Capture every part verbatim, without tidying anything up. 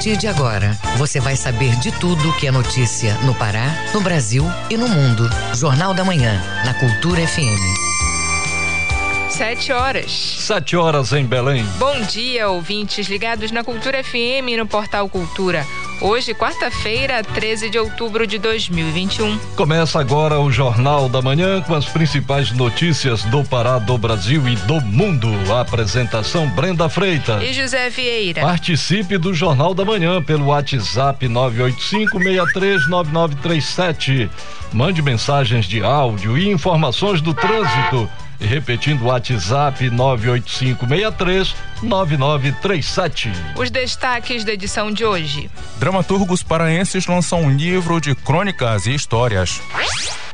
partir de agora, você vai saber de tudo que é notícia no Pará, no Brasil e no mundo. Jornal da Manhã, na Cultura F M. Sete horas. Sete horas em Belém. Bom dia, ouvintes ligados na Cultura F M e no Portal Cultura. Hoje, quarta-feira, treze de outubro de dois mil e vinte e um. Começa agora o Jornal da Manhã com as principais notícias do Pará, do Brasil e do mundo. A apresentação, Brenda Freitas e José Vieira. Participe do Jornal da Manhã pelo WhatsApp nove oito cinco, seis três nove nove três sete. Mande mensagens de áudio e informações do trânsito. Repetindo o WhatsApp nove oito cinco, seis três nove nove três sete. Os destaques da edição de hoje. Dramaturgos paraenses lançam um livro de crônicas e histórias.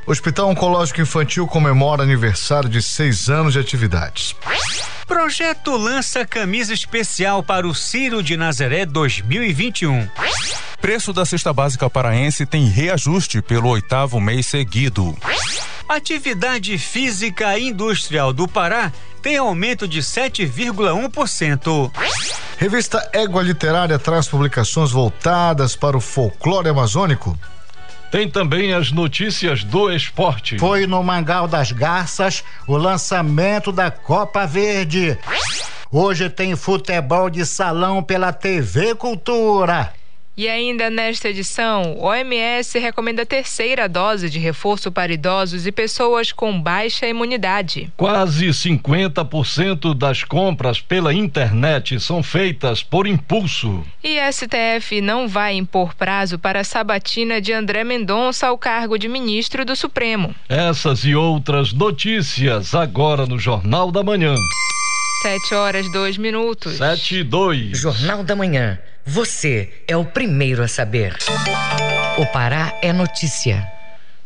Hospital Oncológico Infantil comemora aniversário de seis anos de atividades. Projeto lança camisa especial para o Ciro de Nazaré dois mil e vinte e um. Preço da cesta básica paraense tem reajuste pelo oitavo mês seguido. Atividade física industrial do Pará tem aumento de sete vírgula um por cento. Revista Égua Literária traz publicações voltadas para o folclore amazônico. Tem também as notícias do esporte. Foi no Mangal das Garças o lançamento da Copa Verde. Hoje tem futebol de salão pela T V Cultura. E ainda nesta edição, O M S recomenda a terceira dose de reforço para idosos e pessoas com baixa imunidade. Quase cinquenta por cento das compras pela internet são feitas por impulso. E S T F não vai impor prazo para a sabatina de André Mendonça ao cargo de ministro do Supremo. Essas e outras notícias agora no Jornal da Manhã. Sete horas, dois minutos. Sete e dois. Jornal da Manhã. Você é o primeiro a saber. O Pará é notícia.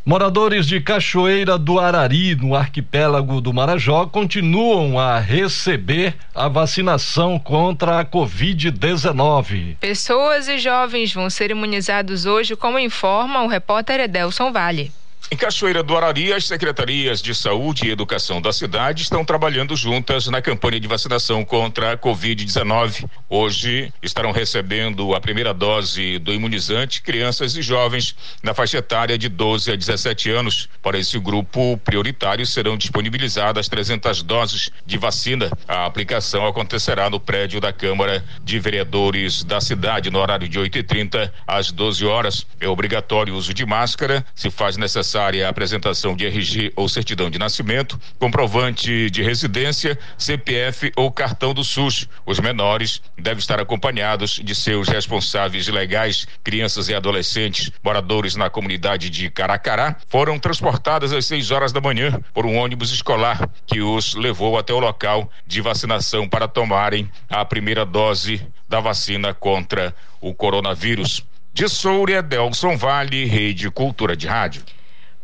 Moradores de Cachoeira do Arari, no arquipélago do Marajó, continuam a receber a vacinação contra a covid dezenove. Pessoas e jovens vão ser imunizados hoje, como informa o repórter Adelson Vale. Em Cachoeira do Arari, as secretarias de saúde e educação da cidade estão trabalhando juntas na campanha de vacinação contra a covid dezenove. Hoje estarão recebendo a primeira dose do imunizante crianças e jovens na faixa etária de doze a dezessete anos. Para esse grupo prioritário serão disponibilizadas trezentas doses de vacina. A aplicação acontecerá no prédio da Câmara de Vereadores da cidade no horário de oito e trinta às doze horas. É obrigatório o uso de máscara, se faz necessário a apresentação de R G ou certidão de nascimento, comprovante de residência, C P F ou cartão do SUS. Os menores devem estar acompanhados de seus responsáveis legais. Crianças e adolescentes, moradores na comunidade de Caracará, foram transportadas às seis horas da manhã por um ônibus escolar que os levou até o local de vacinação para tomarem a primeira dose da vacina contra o coronavírus. De Soure, Adelson Vale, Rede Cultura de Rádio.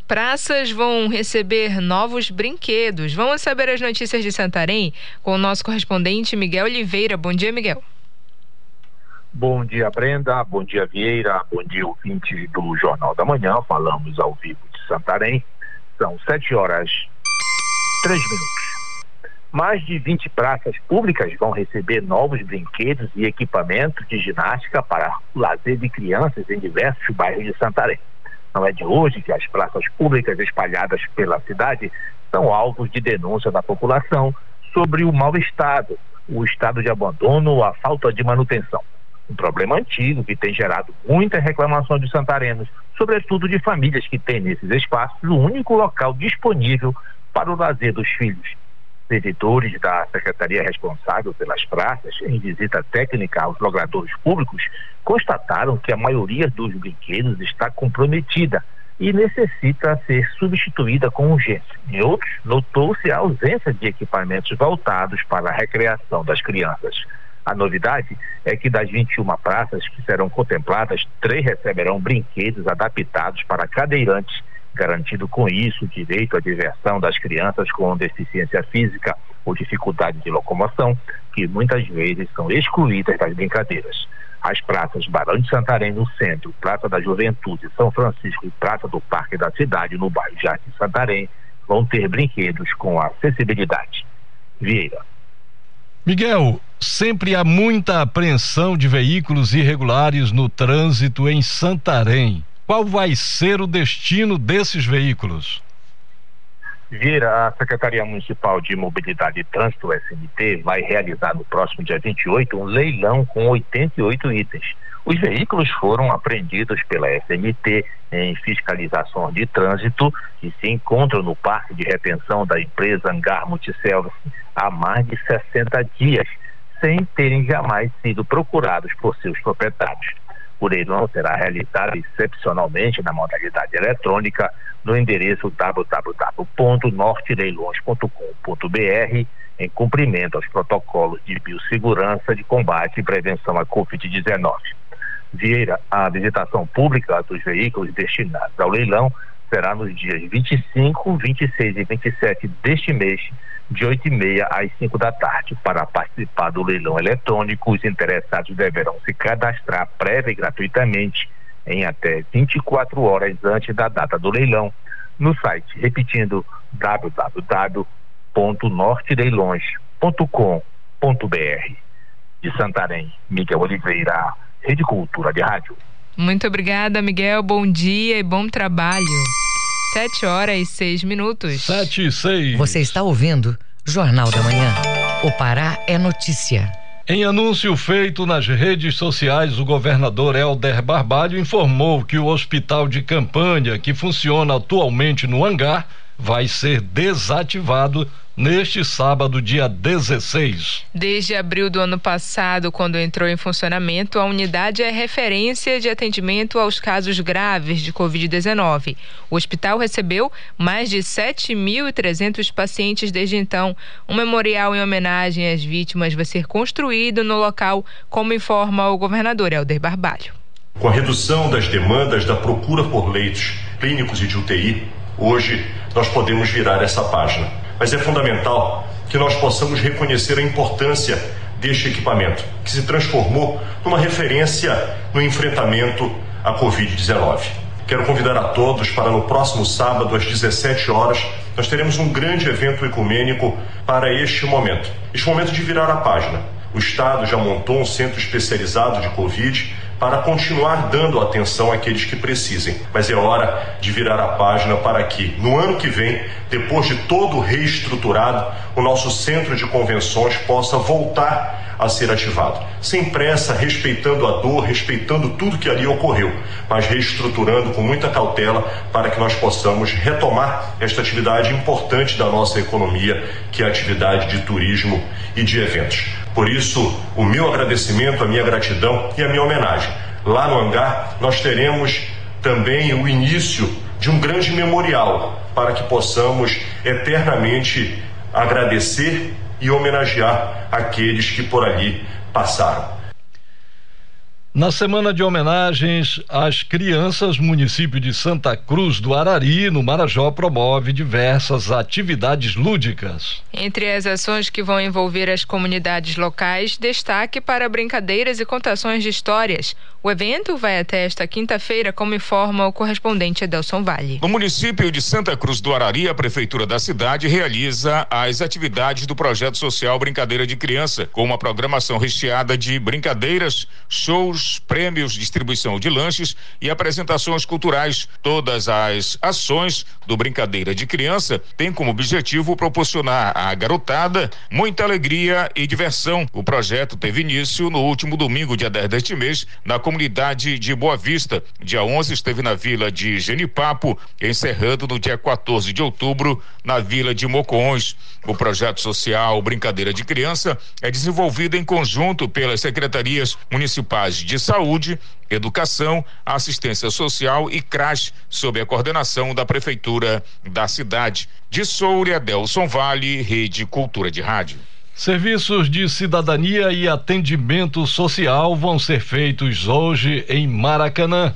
Praças vão receber novos brinquedos. Vamos saber as notícias de Santarém com o nosso correspondente Miguel Oliveira. Bom dia, Miguel. Bom dia, Brenda. Bom dia, Vieira. Bom dia, ouvinte do Jornal da Manhã. Falamos ao vivo de Santarém. São sete horas, três minutos. Mais de vinte praças públicas vão receber novos brinquedos e equipamentos de ginástica para lazer de crianças em diversos bairros de Santarém. Não é de hoje que as praças públicas espalhadas pela cidade são alvos de denúncia da população sobre o mau estado, o estado de abandono ou a falta de manutenção. Um problema antigo que tem gerado muitas reclamações dos santarenos, sobretudo de famílias que têm nesses espaços o único local disponível para o lazer dos filhos. Servidores da secretaria responsável pelas praças, em visita técnica aos logradouros públicos, constataram que a maioria dos brinquedos está comprometida e necessita ser substituída com urgência. Em outros, notou-se a ausência de equipamentos voltados para a recreação das crianças. A novidade é que das vinte e uma praças que serão contempladas, três receberão brinquedos adaptados para cadeirantes, garantido com isso o direito à diversão das crianças com deficiência física ou dificuldade de locomoção, que muitas vezes são excluídas das brincadeiras. As praças Barão de Santarém no centro, Praça da Juventude, São Francisco e Praça do Parque da Cidade no bairro Jardim Santarém vão ter brinquedos com acessibilidade. Vieira. Miguel, Sempre há muita apreensão de veículos irregulares no trânsito em Santarém. Qual vai ser o destino desses veículos? Vieira, a Secretaria Municipal de Mobilidade e Trânsito, S M T, vai realizar no próximo dia vinte e oito um leilão com oitenta e oito itens. Os veículos foram apreendidos pela S M T em fiscalização de trânsito e se encontram no parque de retenção da empresa Hangar Multiservice há mais de sessenta dias, sem terem jamais sido procurados por seus proprietários. O leilão será realizado excepcionalmente na modalidade eletrônica no endereço w w w ponto norte leilões ponto com ponto b r, em cumprimento aos protocolos de biossegurança de combate e prevenção à covid dezenove. Vieira, a visitação pública dos veículos destinados ao leilão será nos dias vinte e cinco, vinte e seis e vinte e sete deste mês, de oito e meia às cinco da tarde. Para participar do leilão eletrônico, os interessados deverão se cadastrar prévia e gratuitamente em até vinte e quatro horas antes da data do leilão no site, repetindo, w w w ponto norte leilões ponto com ponto b r. De Santarém, Miguel Oliveira, Rede Cultura de Rádio. Muito obrigada, Miguel. Bom dia e bom trabalho. sete horas e seis minutos. sete e seis. Você está ouvindo Jornal da Manhã. O Pará é notícia. Em anúncio feito nas redes sociais, o governador Helder Barbalho informou que o hospital de campanha, que funciona atualmente no Hangar, vai ser desativado neste sábado, dia dezesseis. Desde abril do ano passado, quando entrou em funcionamento, a unidade é referência de atendimento aos casos graves de covid dezenove. O hospital recebeu mais de sete mil e trezentos pacientes desde então. Um memorial em homenagem às vítimas vai ser construído no local, como informa o governador Helder Barbalho. Com a redução das demandas da procura por leitos clínicos e de U T I, hoje nós podemos virar essa página. Mas é fundamental que nós possamos reconhecer a importância deste equipamento, que se transformou numa referência no enfrentamento à covid dezenove. Quero convidar a todos para no próximo sábado, às dezessete horas, nós teremos um grande evento ecumênico para este momento. Este momento de virar a página. O Estado já montou um centro especializado de Covid para continuar dando atenção àqueles que precisem. Mas é hora de virar a página para que, no ano que vem, depois de todo reestruturado, o nosso centro de convenções possa voltar a ser ativado. Sem pressa, respeitando a dor, respeitando tudo que ali ocorreu, mas reestruturando com muita cautela para que nós possamos retomar esta atividade importante da nossa economia, que é a atividade de turismo e de eventos. Por isso, o meu agradecimento, a minha gratidão e a minha homenagem. Lá no Hangar, nós teremos também o início de um grande memorial para que possamos eternamente agradecer e homenagear aqueles que por ali passaram. Na semana de homenagens às crianças, o município de Santa Cruz do Arari, no Marajó, promove diversas atividades lúdicas. Entre as ações que vão envolver as comunidades locais, destaque para brincadeiras e contações de histórias. O evento vai até esta quinta-feira, como informa o correspondente Adelson Vale. No município de Santa Cruz do Arari, a prefeitura da cidade realiza as atividades do projeto social Brincadeira de Criança, com uma programação recheada de brincadeiras, shows, prêmios, distribuição de lanches e apresentações culturais. Todas as ações do Brincadeira de Criança têm como objetivo proporcionar à garotada muita alegria e diversão. O projeto teve início no último domingo, dia dez deste mês, na comunidade de Boa Vista. Dia onze esteve na vila de Genipapo, encerrando no dia quatorze de outubro na vila de Mocões. O projeto social Brincadeira de Criança é desenvolvido em conjunto pelas secretarias municipais de Saúde, Educação, Assistência Social e CRAS, sob a coordenação da Prefeitura da cidade. De Soure, Adelson Vale, Rede Cultura de Rádio. Serviços de cidadania e atendimento social vão ser feitos hoje em Maracanã.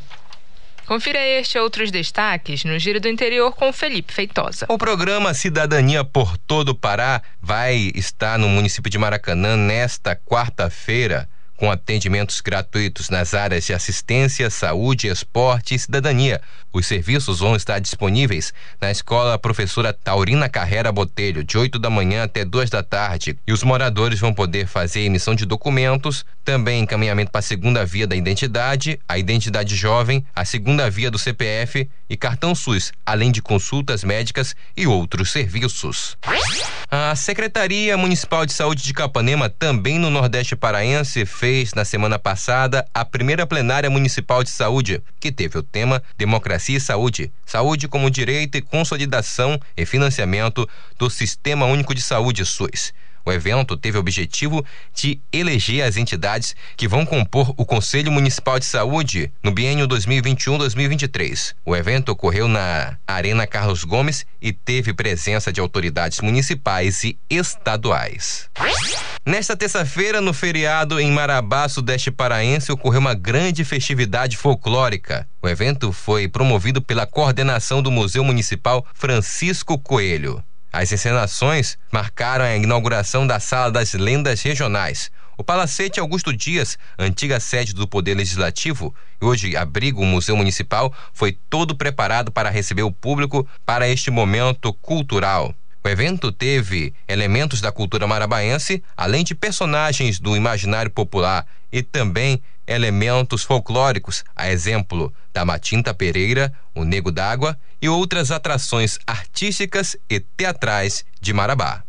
Confira este e outros destaques no Giro do Interior com Felipe Feitosa. O programa Cidadania por Todo o Pará vai estar no município de Maracanã nesta quarta-feira, com atendimentos gratuitos nas áreas de assistência, saúde, esporte e cidadania. Os serviços vão estar disponíveis na Escola Professora Taurina Carrera Botelho, de oito da manhã até duas da tarde, e os moradores vão poder fazer emissão de documentos, também encaminhamento para a segunda via da identidade, a identidade jovem, a segunda via do C P F e cartão SUS, além de consultas médicas e outros serviços. A Secretaria Municipal de Saúde de Capanema, também no Nordeste Paraense, fez na semana passada a primeira plenária municipal de saúde, que teve o tema Democracia e Saúde, Saúde como Direito e Consolidação e Financiamento do Sistema Único de Saúde, SUS. O evento teve o objetivo de eleger as entidades que vão compor o Conselho Municipal de Saúde no biênio dois mil e vinte e um a dois mil e vinte e três. O evento ocorreu na Arena Carlos Gomes e teve presença de autoridades municipais e estaduais. Nesta terça-feira, no feriado em Marabá, sudeste paraense, ocorreu uma grande festividade folclórica. O evento foi promovido pela coordenação do Museu Municipal Francisco Coelho. As encenações marcaram a inauguração da Sala das Lendas Regionais. O Palacete Augusto Dias, antiga sede do Poder Legislativo, e hoje abriga o Museu Municipal, foi todo preparado para receber o público para este momento cultural. O evento teve elementos da cultura marabaense, além de personagens do imaginário popular e também elementos folclóricos, a exemplo da Matinta Pereira, o Nego d'Água e outras atrações artísticas e teatrais de Marabá.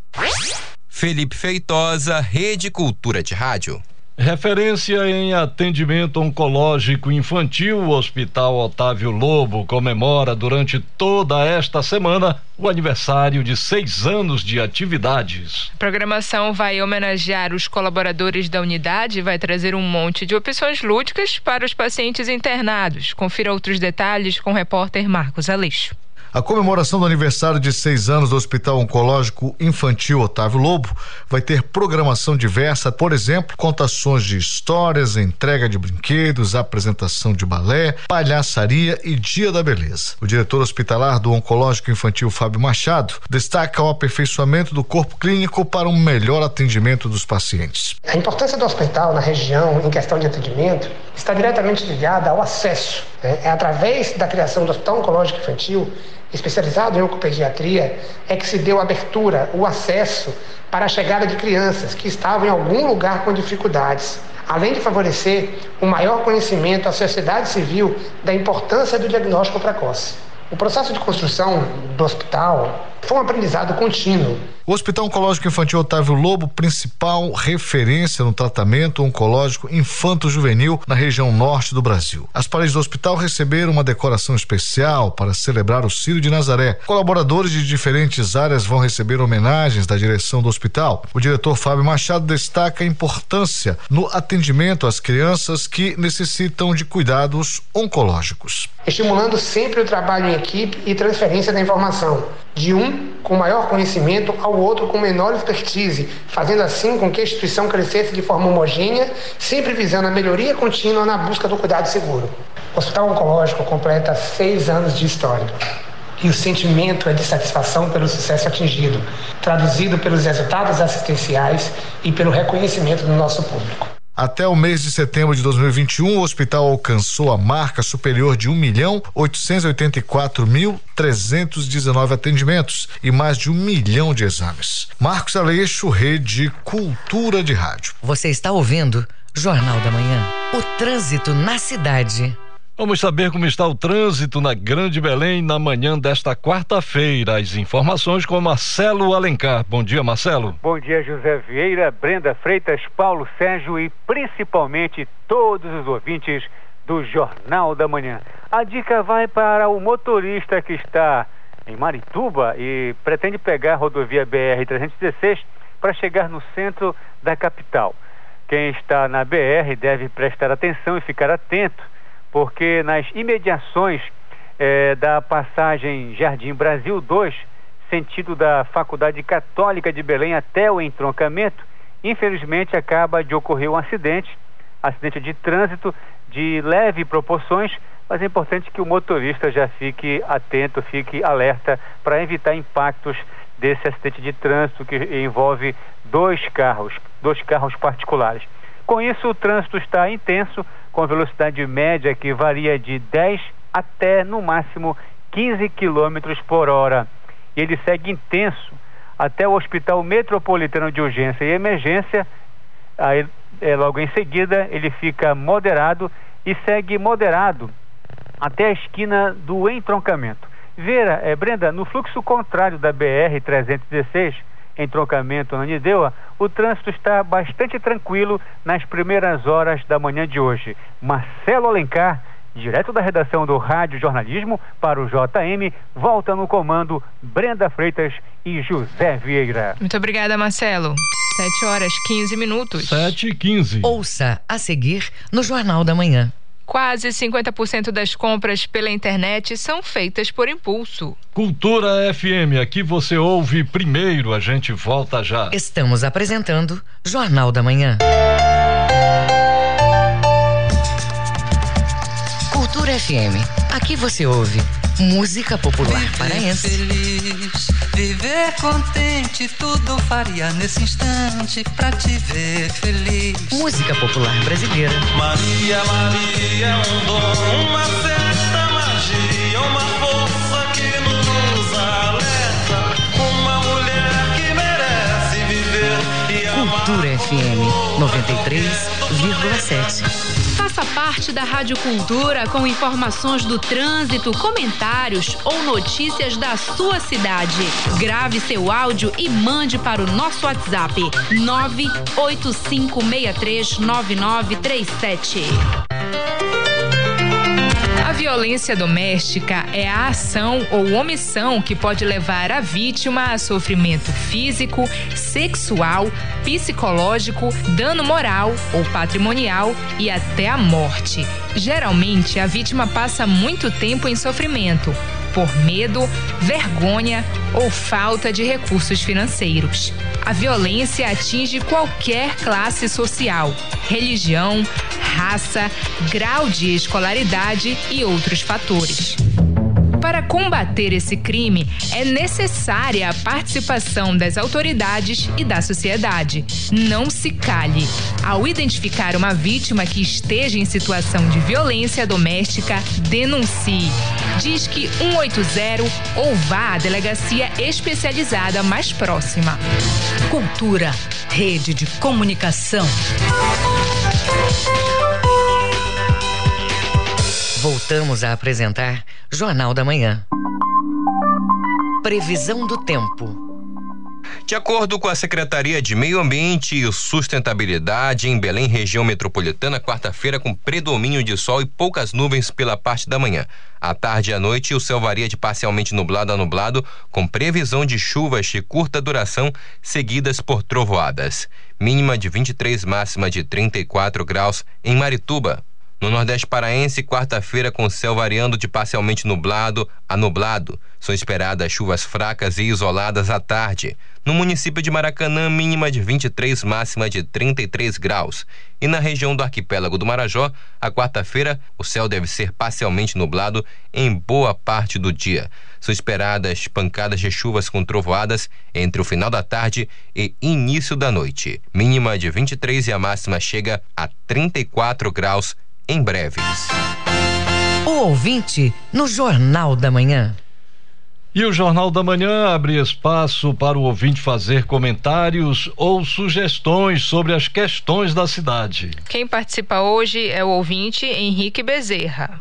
Felipe Feitosa, Rede Cultura de Rádio. Referência em atendimento oncológico infantil, o Hospital Otávio Lobo comemora durante toda esta semana o aniversário de seis anos de atividades. A programação vai homenagear os colaboradores da unidade e vai trazer um monte de opções lúdicas para os pacientes internados. Confira outros detalhes com o repórter Marcos Aleixo. A comemoração do aniversário de seis anos do Hospital Oncológico Infantil Otávio Lobo vai ter programação diversa, por exemplo, contações de histórias, entrega de brinquedos, apresentação de balé, palhaçaria e Dia da Beleza. O diretor hospitalar do Oncológico Infantil, Fábio Machado, destaca o aperfeiçoamento do corpo clínico para um melhor atendimento dos pacientes. A importância do hospital na região em questão de atendimento está diretamente ligada ao acesso, né? É através da criação do Hospital Oncológico Infantil especializado em oncopediatria, é que se deu abertura, o acesso para a chegada de crianças que estavam em algum lugar com dificuldades, além de favorecer um maior conhecimento à sociedade civil da importância do diagnóstico precoce. O processo de construção do hospital foi um aprendizado contínuo. O Hospital Oncológico Infantil Otávio Lobo, principal referência no tratamento oncológico infanto-juvenil na região norte do Brasil. As paredes do hospital receberam uma decoração especial para celebrar o Círio de Nazaré. Colaboradores de diferentes áreas vão receber homenagens da direção do hospital. O diretor Fábio Machado destaca a importância no atendimento às crianças que necessitam de cuidados oncológicos. Estimulando sempre o trabalho em equipe e transferência da informação, de um com maior conhecimento ao outro com menor expertise, fazendo assim com que a instituição crescesse de forma homogênea, sempre visando a melhoria contínua na busca do cuidado seguro. O Hospital Oncológico completa seis anos de história e o sentimento é de satisfação pelo sucesso atingido, traduzido pelos resultados assistenciais e pelo reconhecimento do nosso público. Até o mês de setembro de dois mil e vinte e um, o hospital alcançou a marca superior de um milhão oitocentos e oitenta e quatro mil trezentos e dezenove atendimentos e mais de um milhão de exames. Marcos Aleixo, Rede Cultura de Rádio. Você está ouvindo Jornal da Manhã, o trânsito na cidade. Vamos saber como está o trânsito na Grande Belém na manhã desta quarta-feira. As informações com Marcelo Alencar. Bom dia, Marcelo. Bom dia, José Vieira, Brenda Freitas, Paulo Sérgio e principalmente todos os ouvintes do Jornal da Manhã. A dica vai para o motorista que está em Marituba e pretende pegar a rodovia B R trezentos e dezesseis para chegar no centro da capital. Quem está na B R deve prestar atenção e ficar atento, porque nas imediações eh, da passagem Jardim Brasil dois, sentido da Faculdade Católica de Belém até o entroncamento, infelizmente acaba de ocorrer um acidente, acidente de trânsito de leve proporções, mas é importante que o motorista já fique atento, fique alerta para evitar impactos desse acidente de trânsito que envolve dois carros, dois carros particulares. Com isso, o trânsito está intenso, com velocidade média que varia de dez até, no máximo, quinze quilômetros por hora. E ele segue intenso até o Hospital Metropolitano de Urgência e Emergência. Aí, é, logo em seguida, ele fica moderado e segue moderado até a esquina do entroncamento. Vera, é, Brenda, no fluxo contrário da B R trezentos e dezesseis, entroncamento na Nideua, o trânsito está bastante tranquilo nas primeiras horas da manhã de hoje. Marcelo Alencar, direto da redação do Rádio Jornalismo para o J M, volta no comando Brenda Freitas e José Vieira. Muito obrigada, Marcelo. sete horas, quinze minutos. sete e quinze. Ouça a seguir no Jornal da Manhã. Quase cinquenta por cento das compras pela internet são feitas por impulso. Cultura F M, aqui você ouve primeiro, a gente volta já. Estamos apresentando Jornal da Manhã. Cultura F M, aqui você ouve música popular paraense. Feliz, viver contente, tudo faria nesse instante pra te ver feliz. Música popular brasileira. Maria, Maria é um dom, uma certa magia, uma força que nos alerta, uma mulher que merece viver e amar. Cultura F M noventa e três vírgula sete. Faça parte da Rádio Cultura com informações do trânsito, comentários ou notícias da sua cidade. Grave seu áudio e mande para o nosso WhatsApp nove oito cinco seis três nove nove três sete. A violência doméstica é a ação ou omissão que pode levar a vítima a sofrimento físico, sexual, psicológico, dano moral ou patrimonial e até a morte. Geralmente, a vítima passa muito tempo em sofrimento, por medo, vergonha ou falta de recursos financeiros. A violência atinge qualquer classe social, religião, raça, grau de escolaridade e outros fatores. Para combater esse crime, é necessária a participação das autoridades e da sociedade. Não se cale. Ao identificar uma vítima que esteja em situação de violência doméstica, denuncie. Disque um oito zero ou vá à delegacia especializada mais próxima. Cultura, rede de comunicação. Voltamos a apresentar Jornal da Manhã. Previsão do tempo. De acordo com a Secretaria de Meio Ambiente e Sustentabilidade, em Belém, região metropolitana, quarta-feira com predomínio de sol e poucas nuvens pela parte da manhã. À tarde e à noite, o céu varia de parcialmente nublado a nublado, com previsão de chuvas de curta duração, seguidas por trovoadas. Mínima de vinte e três, máxima de trinta e quatro graus em Marituba. No Nordeste paraense, quarta-feira com céu variando de parcialmente nublado a nublado. São esperadas chuvas fracas e isoladas à tarde. No município de Maracanã, mínima de vinte e três, máxima de trinta e três graus. E na região do arquipélago do Marajó, a quarta-feira, o céu deve ser parcialmente nublado em boa parte do dia. São esperadas pancadas de chuvas com trovoadas entre o final da tarde e início da noite. Mínima de vinte e três e a máxima chega a trinta e quatro graus. Em breves. O ouvinte no Jornal da Manhã. E o Jornal da Manhã abre espaço para o ouvinte fazer comentários ou sugestões sobre as questões da cidade. Quem participa hoje é o ouvinte Henrique Bezerra.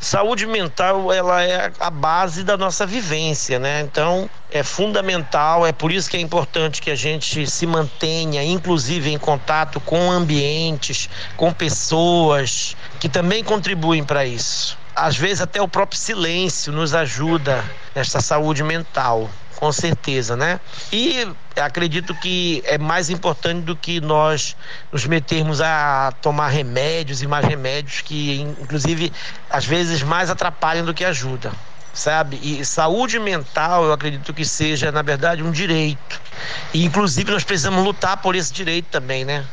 Saúde mental, ela é a base da nossa vivência, né? Então, é fundamental, é por isso que é importante que a gente se mantenha, inclusive, em contato com ambientes, com pessoas que também contribuem para isso. Às vezes, até o próprio silêncio nos ajuda nessa saúde mental, com certeza, né? E acredito que é mais importante do que nós nos metermos a tomar remédios e mais remédios que, inclusive, às vezes mais atrapalham do que ajudam, sabe? E saúde mental, eu acredito que seja, na verdade, um direito. E, inclusive, nós precisamos lutar por esse direito também, né?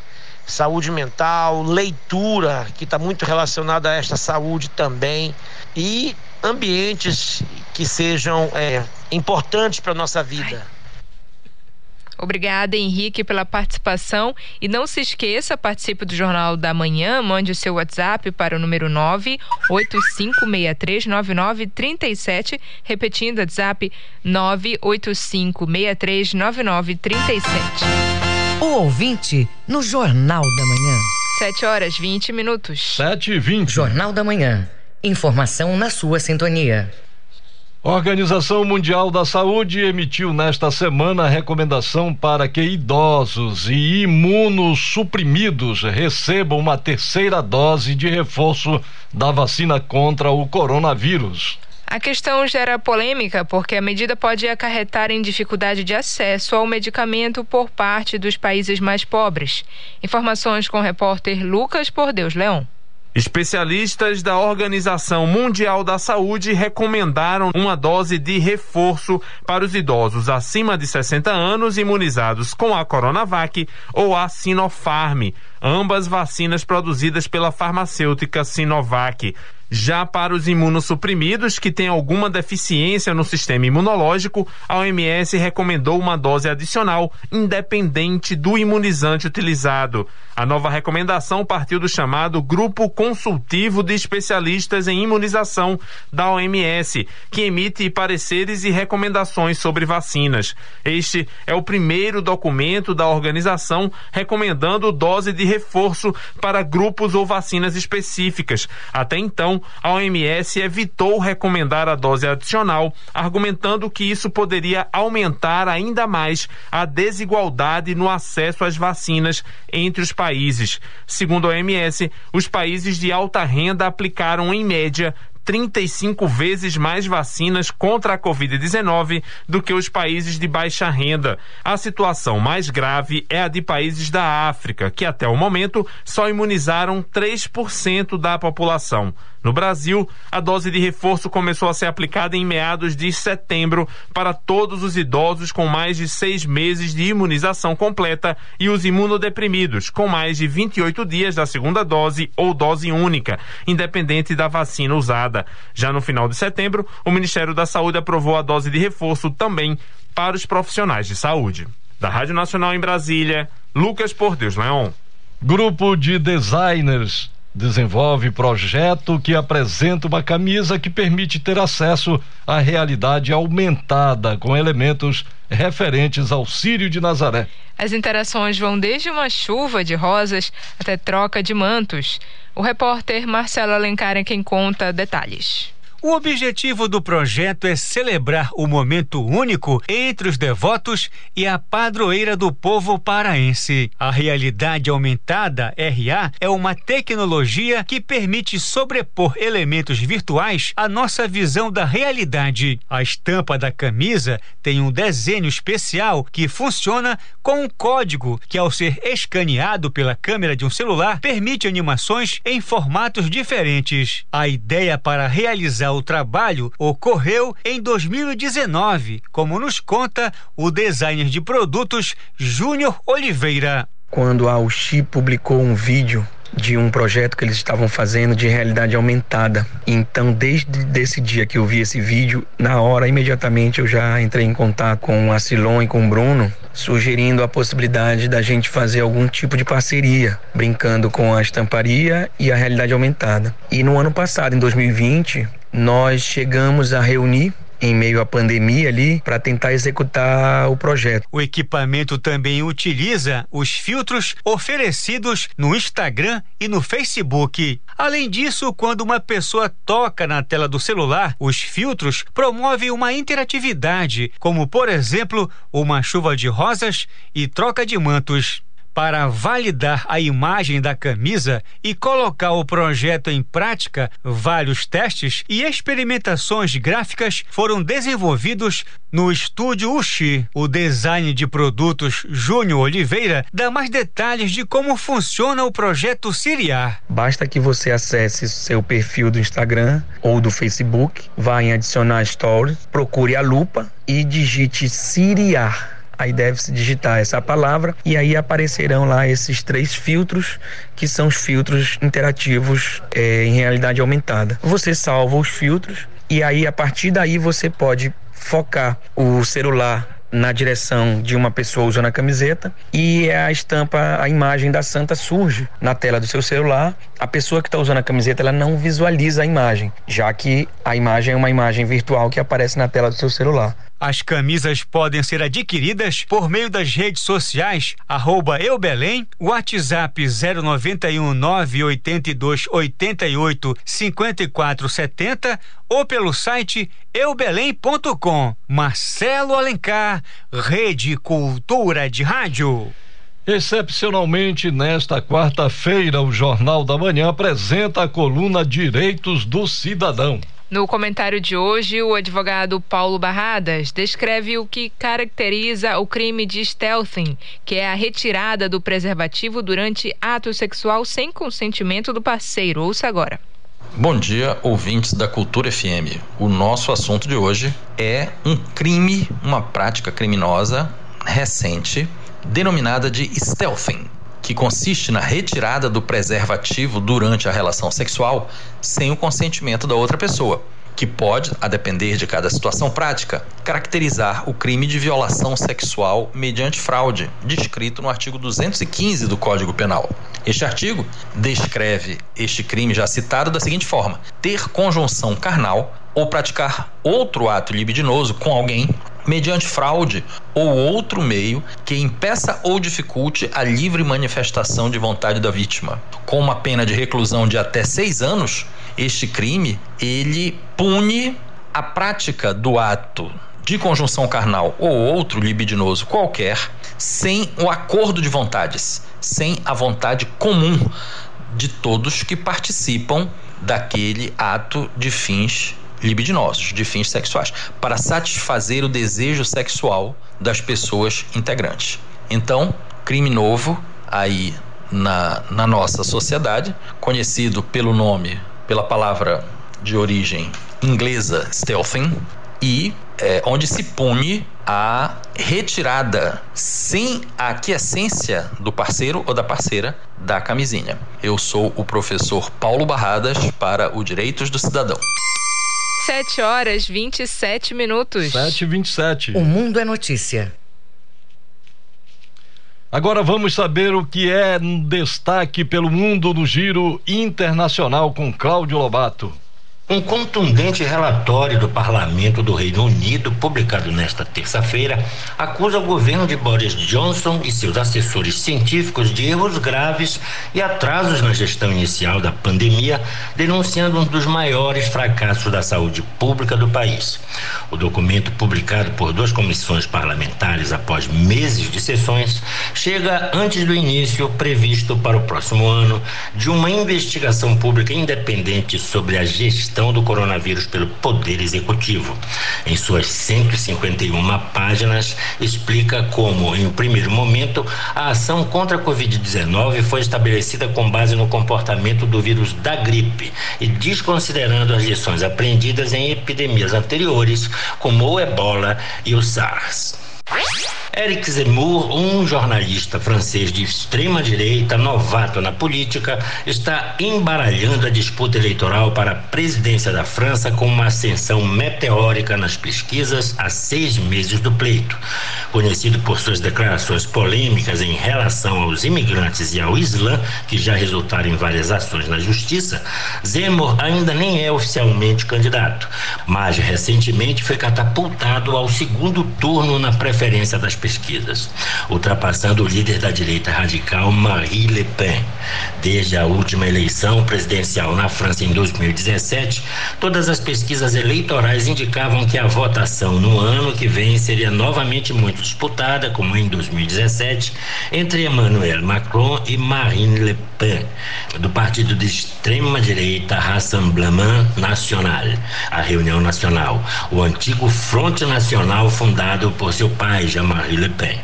Saúde mental, leitura, que está muito relacionada a esta saúde também, e ambientes que sejam é, importantes para a nossa vida. Obrigada, Henrique, pela participação. E não se esqueça, participe do Jornal da Manhã, mande o seu WhatsApp para o número nove oito cinco seis três nove nove três sete, repetindo o WhatsApp nove oito cinco seis três nove nove três sete. O ouvinte no Jornal da Manhã. sete horas e vinte minutos. sete e vinte. Jornal da Manhã. Informação na sua sintonia. Organização Mundial da Saúde emitiu nesta semana a recomendação para que idosos e imunossuprimidos recebam uma terceira dose de reforço da vacina contra o coronavírus. A questão gera polêmica porque a medida pode acarretar em dificuldade de acesso ao medicamento por parte dos países mais pobres. Informações com o repórter Lucas Pordeus Leão. Especialistas da Organização Mundial da Saúde recomendaram uma dose de reforço para os idosos acima de sessenta anos imunizados com a Coronavac ou a Sinopharm, ambas vacinas produzidas pela farmacêutica Sinovac. Já para os imunossuprimidos que têm alguma deficiência no sistema imunológico, a O M S recomendou uma dose adicional, independente do imunizante utilizado. A nova recomendação partiu do chamado Grupo Consultivo de Especialistas em Imunização da O M S, que emite pareceres e recomendações sobre vacinas. Este é o primeiro documento da organização recomendando dose de reforço para grupos ou vacinas específicas. Até então, a O M S evitou recomendar a dose adicional, argumentando que isso poderia aumentar ainda mais a desigualdade no acesso às vacinas entre os países. Segundo a O M S, os países de alta renda aplicaram, em média, trinta e cinco vezes mais vacinas contra a covid dezenove do que os países de baixa renda. A situação mais grave é a de países da África, que até o momento só imunizaram três por cento da população. No Brasil, a dose de reforço começou a ser aplicada em meados de setembro para todos os idosos com mais de seis meses de imunização completa e os imunodeprimidos com mais de vinte e oito dias da segunda dose ou dose única, independente da vacina usada. Já no final de setembro, o Ministério da Saúde aprovou a dose de reforço também para os profissionais de saúde. Da Rádio Nacional em Brasília, Lucas Pordeus Leão. Grupo de designers desenvolve projeto que apresenta uma camisa que permite ter acesso à realidade aumentada com elementos referentes ao Círio de Nazaré. As interações vão desde uma chuva de rosas até troca de mantos. O repórter Marcelo Alencar é quem conta detalhes. O objetivo do projeto é celebrar o momento único entre os devotos e a padroeira do povo paraense. A realidade aumentada, R A, é uma tecnologia que permite sobrepor elementos virtuais à nossa visão da realidade. A estampa da camisa tem um desenho especial que funciona com um código que, ao ser escaneado pela câmera de um celular, permite animações em formatos diferentes. A ideia para realizar o trabalho ocorreu em dois mil e dezenove, como nos conta o designer de produtos Júnior Oliveira. Quando a U X I publicou um vídeo de um projeto que eles estavam fazendo de realidade aumentada. Então, desde esse dia que eu vi esse vídeo, na hora, imediatamente, eu já entrei em contato com a Silon e com o Bruno, sugerindo a possibilidade da gente fazer algum tipo de parceria, brincando com a estamparia e a realidade aumentada. E no ano passado, em dois mil e vinte, nós chegamos a reunir em meio à pandemia ali, para tentar executar o projeto. O equipamento também utiliza os filtros oferecidos no Instagram e no Facebook. Além disso, quando uma pessoa toca na tela do celular, os filtros promovem uma interatividade, como, por exemplo, uma chuva de rosas e troca de mantos. Para validar a imagem da camisa e colocar o projeto em prática, vários testes e experimentações gráficas foram desenvolvidos no estúdio U X I. O design de produtos Júnior Oliveira dá mais detalhes de como funciona o projeto Ciriar. Basta que você acesse seu perfil do Instagram ou do Facebook, vá em adicionar stories, procure a lupa e digite Ciriar. Aí deve-se digitar essa palavra e aí aparecerão lá esses três filtros, que são os filtros interativos é, em realidade aumentada. Você salva os filtros e aí, a partir daí, você pode focar o celular na direção de uma pessoa usando a camiseta e a estampa, a imagem da santa surge na tela do seu celular. A pessoa que está usando a camiseta, ela não visualiza a imagem, já que a imagem é uma imagem virtual que aparece na tela do seu celular. As camisas podem ser adquiridas por meio das redes sociais, arroba eubelém, WhatsApp zero nove um nove oito dois oito oito cinco quatro sete zero ou pelo site eubelém ponto com. Marcelo Alencar, Rede Cultura de Rádio. Excepcionalmente, nesta quarta-feira, o Jornal da Manhã apresenta a coluna Direitos do Cidadão. No comentário de hoje, o advogado Paulo Barradas descreve o que caracteriza o crime de stealthing, que é a retirada do preservativo durante ato sexual sem consentimento do parceiro. Ouça agora. Bom dia, ouvintes da Cultura F M. O nosso assunto de hoje é um crime, uma prática criminosa recente, denominada de stealthing, que consiste na retirada do preservativo durante a relação sexual sem o consentimento da outra pessoa, que pode, a depender de cada situação prática, caracterizar o crime de violação sexual mediante fraude, descrito no artigo duzentos e quinze do Código Penal. Este artigo descreve este crime já citado da seguinte forma: ter conjunção carnal ou praticar outro ato libidinoso com alguém mediante fraude ou outro meio que impeça ou dificulte a livre manifestação de vontade da vítima. Com uma pena de reclusão de até seis anos, este crime, ele pune a prática do ato de conjunção carnal ou outro libidinoso qualquer sem o acordo de vontades, sem a vontade comum de todos que participam daquele ato de fins libidinosos, de fins sexuais, para satisfazer o desejo sexual das pessoas integrantes. Então, crime novo aí na, na nossa sociedade, conhecido pelo nome, pela palavra de origem inglesa stealthing, e é, onde se pune a retirada sem a aquiescência do parceiro ou da parceira da camisinha. Eu sou o professor Paulo Barradas para o Direitos do Cidadão. sete horas e vinte e sete minutos. sete e vinte e sete. O Mundo é Notícia. Agora vamos saber o que é um destaque pelo mundo no giro internacional com Cláudio Lobato. Um contundente relatório do Parlamento do Reino Unido, publicado nesta terça-feira, acusa o governo de Boris Johnson e seus assessores científicos de erros graves e atrasos na gestão inicial da pandemia, denunciando um dos maiores fracassos da saúde pública do país. O documento, publicado por duas comissões parlamentares após meses de sessões, chega antes do início, previsto para o próximo ano, de uma investigação pública independente sobre a gestão do coronavírus pelo Poder Executivo. Em suas cento e cinquenta e uma páginas, explica como, em um primeiro momento, a ação contra a covid dezenove foi estabelecida com base no comportamento do vírus da gripe e desconsiderando as lições aprendidas em epidemias anteriores, como o ebola e o SARS. Éric Zemmour, um jornalista francês de extrema-direita, novato na política, está embaralhando a disputa eleitoral para a presidência da França com uma ascensão meteórica nas pesquisas há seis meses do pleito. Conhecido por suas declarações polêmicas em relação aos imigrantes e ao Islã, que já resultaram em várias ações na justiça, Zemmour ainda nem é oficialmente candidato, mas recentemente foi catapultado ao segundo turno na preferência das pesquisas, ultrapassando o líder da direita radical Marine Le Pen. Desde a última eleição presidencial na França em dois mil e dezessete, todas as pesquisas eleitorais indicavam que a votação no ano que vem seria novamente muito disputada, como em dois mil e dezessete, entre Emmanuel Macron e Marine Le Pen, do partido de extrema-direita Rassemblement National, a Reunião Nacional, o antigo Fronte Nacional fundado por seu pai, Jean-Marie Le Pen.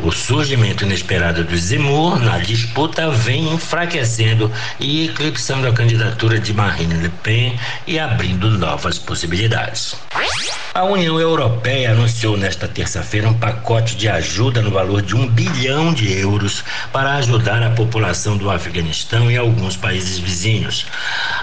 O surgimento inesperado do Zemmour na disputa vem enfraquecendo e eclipsando a candidatura de Marine Le Pen e abrindo novas possibilidades. A União Europeia anunciou nesta terça-feira um pacote de ajuda no valor de um bilhão de euros para ajudar a população do Afeganistão e alguns países vizinhos.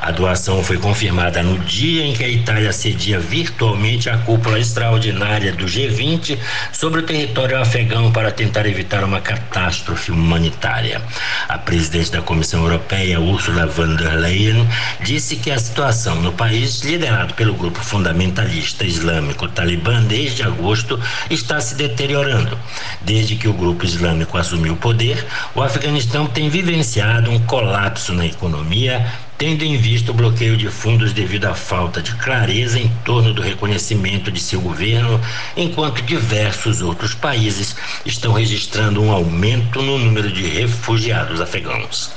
A doação foi confirmada no dia em que a Itália cedia virtualmente a cúpula extraordinária do G vinte sobre o território afegão para tentar evitar uma catástrofe humanitária. A presidente da Comissão Europeia, Ursula von der Leyen, disse que a situação no país, liderado pelo grupo fundamentalista islâmico Talibã desde agosto, está se deteriorando. Desde que o grupo islâmico assumiu o poder, o Afeganistão tem vivenciado um colapso na economia, tendo em vista o bloqueio de fundos devido à falta de clareza em torno do reconhecimento de seu governo, enquanto diversos outros países estão registrando um aumento no número de refugiados afegãos.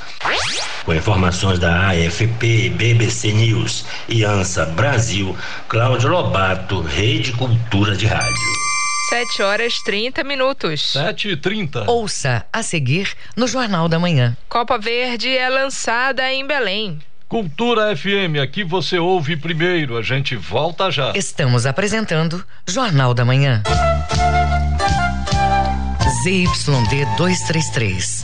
Com informações da A F P, B B C News e ANSA Brasil, Cláudio Lobato, Rede Cultura de Rádio. sete horas e trinta minutos. sete e trinta. Ouça a seguir no Jornal da Manhã. Copa Verde é lançada em Belém. Cultura F M, aqui você ouve primeiro. A gente volta já. Estamos apresentando Jornal da Manhã. Z Y D duzentos e trinta e três,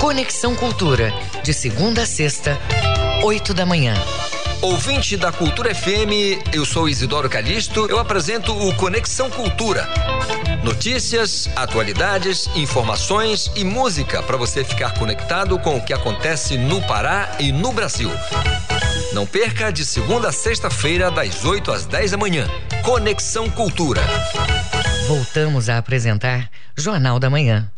Conexão Cultura, de segunda a sexta, oito da manhã. Ouvinte da Cultura F M, eu sou Isidoro Calixto, eu apresento o Conexão Cultura. Notícias, atualidades, informações e música para você ficar conectado com o que acontece no Pará e no Brasil. Não perca de segunda a sexta-feira, das oito às dez da manhã. Conexão Cultura. Voltamos a apresentar Jornal da Manhã.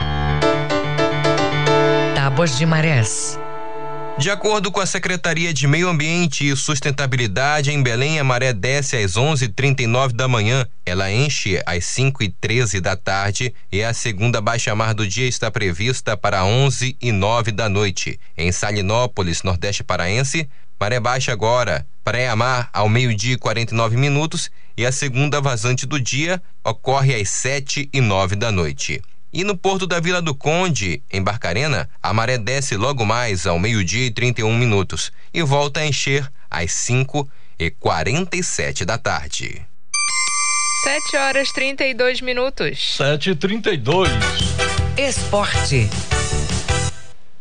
Tábuas de marés. De acordo com a Secretaria de Meio Ambiente e Sustentabilidade, em Belém a maré desce às onze e trinta e nove da manhã, ela enche às cinco e treze da tarde e a segunda baixa-mar do dia está prevista para onze e nove da noite. Em Salinópolis, Nordeste Paraense, maré baixa agora, pré-amar ao meio-dia e quarenta e nove minutos e a segunda vazante do dia ocorre às sete e nove da noite. E no porto da Vila do Conde, em Barcarena, a maré desce logo mais ao meio-dia e trinta e um minutos e volta a encher às cinco e quarenta e sete da tarde. sete horas e trinta e dois minutos. sete e trinta e dois. Esporte.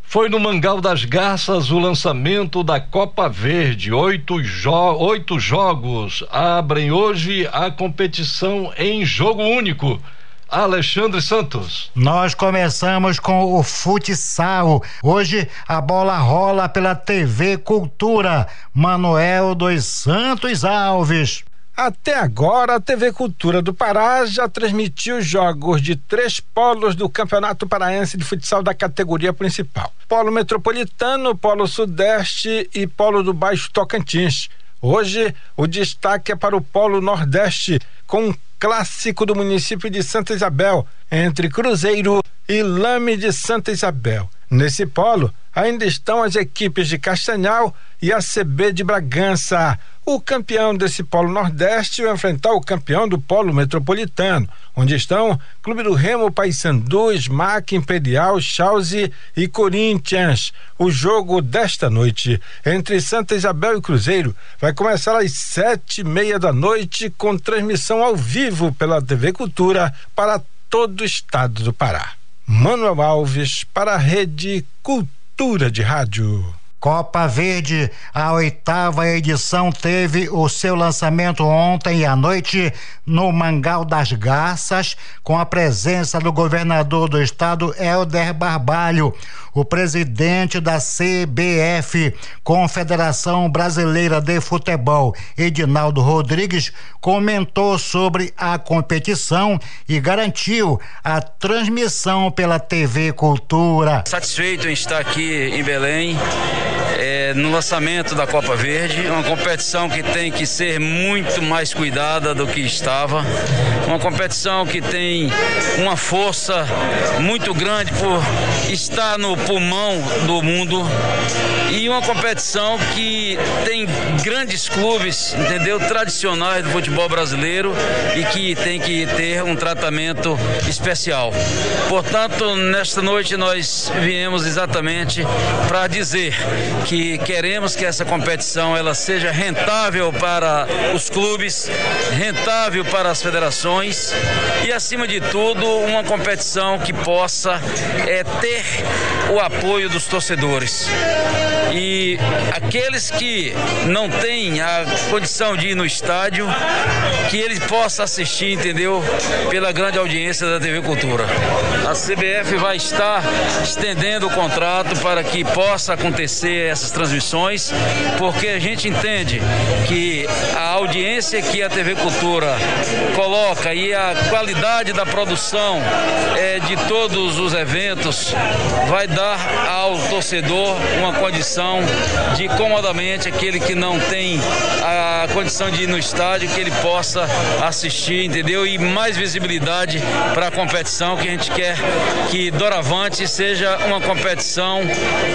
Foi no Mangal das Garças o lançamento da Copa Verde. Oito, jo- oito jogos abrem hoje a competição em jogo único. Alexandre Santos. Nós começamos com o futsal. Hoje a bola rola pela T V Cultura. Manuel dos Santos Alves. Até agora, a T V Cultura do Pará já transmitiu jogos de três polos do Campeonato Paraense de Futsal da categoria principal: Polo Metropolitano, Polo Sudeste e Polo do Baixo Tocantins. Hoje, o destaque é para o Polo Nordeste, com um clássico do município de Santa Isabel, entre Cruzeiro e Lame de Santa Isabel. Nesse polo, ainda estão as equipes de Castanhal e a C B de Bragança. O campeão desse polo Nordeste vai enfrentar o campeão do polo Metropolitano, onde estão Clube do Remo, Paysandu, Smack, Imperial, Chauzi e Corinthians. O jogo desta noite entre Santa Isabel e Cruzeiro vai começar às sete e meia da noite, com transmissão ao vivo pela T V Cultura para todo o estado do Pará. Manuel Alves para a Rede Cultura de Rádio. Copa Verde, a oitava edição teve o seu lançamento ontem à noite no Mangal das Garças, com a presença do governador do estado, Helder Barbalho, o presidente da C B F, Confederação Brasileira de Futebol, Edinaldo Rodrigues, comentou sobre a competição e garantiu a transmissão pela T V Cultura. Satisfeito em estar aqui em Belém. é, no lançamento da Copa Verde, uma competição que tem que ser muito mais cuidada do que estava, uma competição que tem uma força muito grande por estar no pulmão do mundo e uma competição que tem grandes clubes, entendeu, tradicionais do futebol brasileiro e que tem que ter um tratamento especial. Portanto, nesta noite nós viemos exatamente para dizer que queremos que essa competição ela seja rentável para os clubes, rentável para as federações e, acima de tudo, uma competição que possa é, ter o apoio dos torcedores. E aqueles que não têm a condição de ir no estádio, que eles possam assistir, entendeu? Pela grande audiência da T V Cultura. A C B F vai estar estendendo o contrato para que possa acontecer essas transmissões, porque a gente entende que a audiência que a T V Cultura coloca e a qualidade da produção é, de todos os eventos vai dar ao torcedor uma condição de comodamente aquele que não tem a condição de ir no estádio, que ele possa assistir, entendeu? E mais visibilidade para a competição, que a gente quer que doravante seja uma competição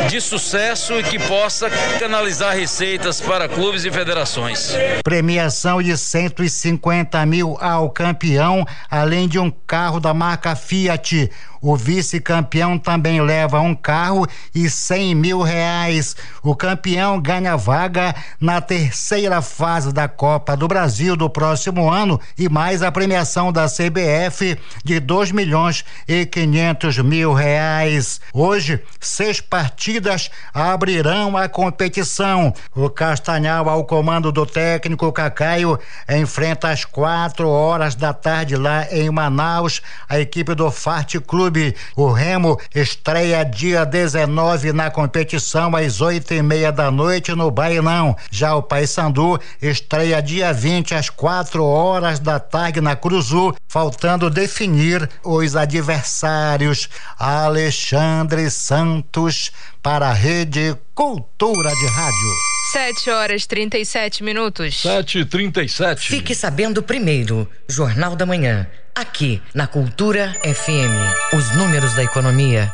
de sucesso e que possa canalizar receitas para clubes e federações. Premiação de cento e cinquenta mil ao campeão, além de um carro da marca Fiat. O vice-campeão também leva um carro e cem mil reais. O campeão ganha vaga na terceira fase da Copa do Brasil do próximo ano e mais a premiação da C B F de dois milhões e quinhentos mil reais. Hoje, seis partidas abrirão a competição. O Castanhal, ao comando do técnico Cacaio, enfrenta às quatro horas da tarde lá em Manaus a equipe do Fart Clube. O Remo estreia dia dezenove na competição às oito e meia da noite no Bainão. Já o Paysandu estreia dia vinte às quatro horas da tarde na Cruzu, faltando definir os adversários. Alexandre Santos para a Rede Cultura de Rádio. Sete horas trinta e sete minutos. Sete e trinta e sete. Fique sabendo primeiro, Jornal da Manhã, aqui na Cultura F M. Os números da economia.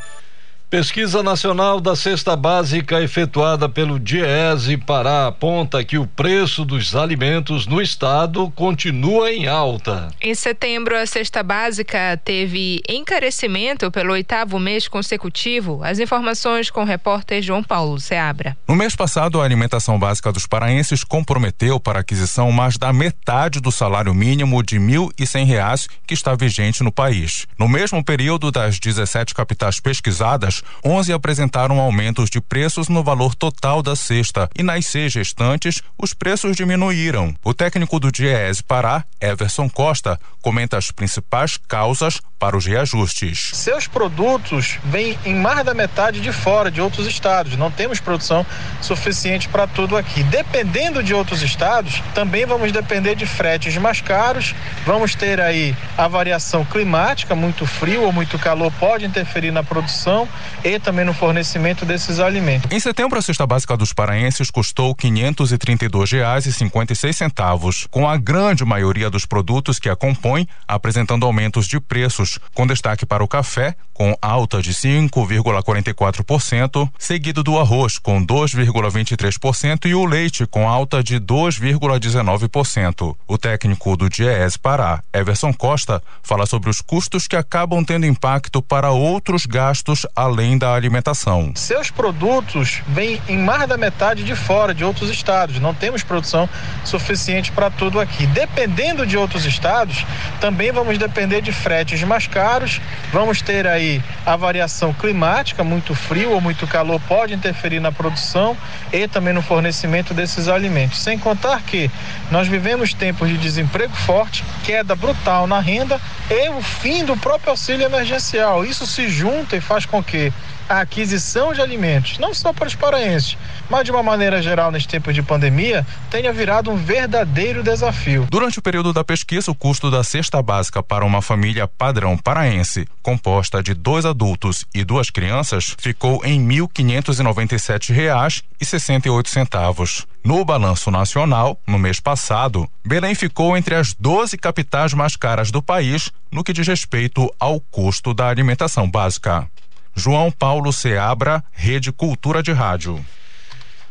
Pesquisa nacional da cesta básica efetuada pelo DIEESE Pará aponta que o preço dos alimentos no estado continua em alta. Em setembro, a cesta básica teve encarecimento pelo oitavo mês consecutivo. As informações com o repórter João Paulo Seabra. No mês passado, a alimentação básica dos paraenses comprometeu para a aquisição mais da metade do salário mínimo de mil e cem reais que está vigente no país. No mesmo período, das dezessete capitais pesquisadas, onze apresentaram aumentos de preços no valor total da cesta e nas seis restantes, os preços diminuíram. O técnico do DIEESE Pará, Everson Costa, comenta as principais causas para os reajustes. Seus produtos vêm em mais da metade de fora, de outros estados. Não temos produção suficiente para tudo aqui. Dependendo de outros estados, também vamos depender de fretes mais caros, vamos ter aí a variação climática, muito frio ou muito calor pode interferir na produção e também no fornecimento desses alimentos. Em setembro, a cesta básica dos paraenses custou quinhentos e trinta e dois reais e cinquenta e seis centavos, com a grande maioria dos produtos que a compõem apresentando aumentos de preços, com destaque para o café, com alta de cinco vírgula quarenta e quatro por cento, seguido do arroz, com dois vírgula vinte e três por cento e o leite, com alta de dois vírgula dezenove por cento. O técnico do DIEESE Pará, Everson Costa, fala sobre os custos que acabam tendo impacto para outros gastos além da alimentação. Seus produtos vêm em mais da metade de fora, de outros estados. Não temos produção suficiente para tudo aqui. Dependendo de outros estados, também vamos depender de fretes mais caros, vamos ter aí a variação climática, muito frio ou muito calor pode interferir na produção e também no fornecimento desses alimentos. Sem contar que nós vivemos tempos de desemprego forte, queda brutal na renda e o fim do próprio auxílio emergencial. Isso se junta e faz com que a aquisição de alimentos, não só para os paraenses, mas de uma maneira geral neste tempo de pandemia, tenha virado um verdadeiro desafio. Durante o período da pesquisa, o custo da cesta básica para uma família padrão paraense, composta de dois adultos e duas crianças, ficou em mil quinhentos e noventa e sete reais e sessenta e oito centavos. No balanço nacional, no mês passado, Belém ficou entre as doze capitais mais caras do país no que diz respeito ao custo da alimentação básica. João Paulo Seabra, Rede Cultura de Rádio.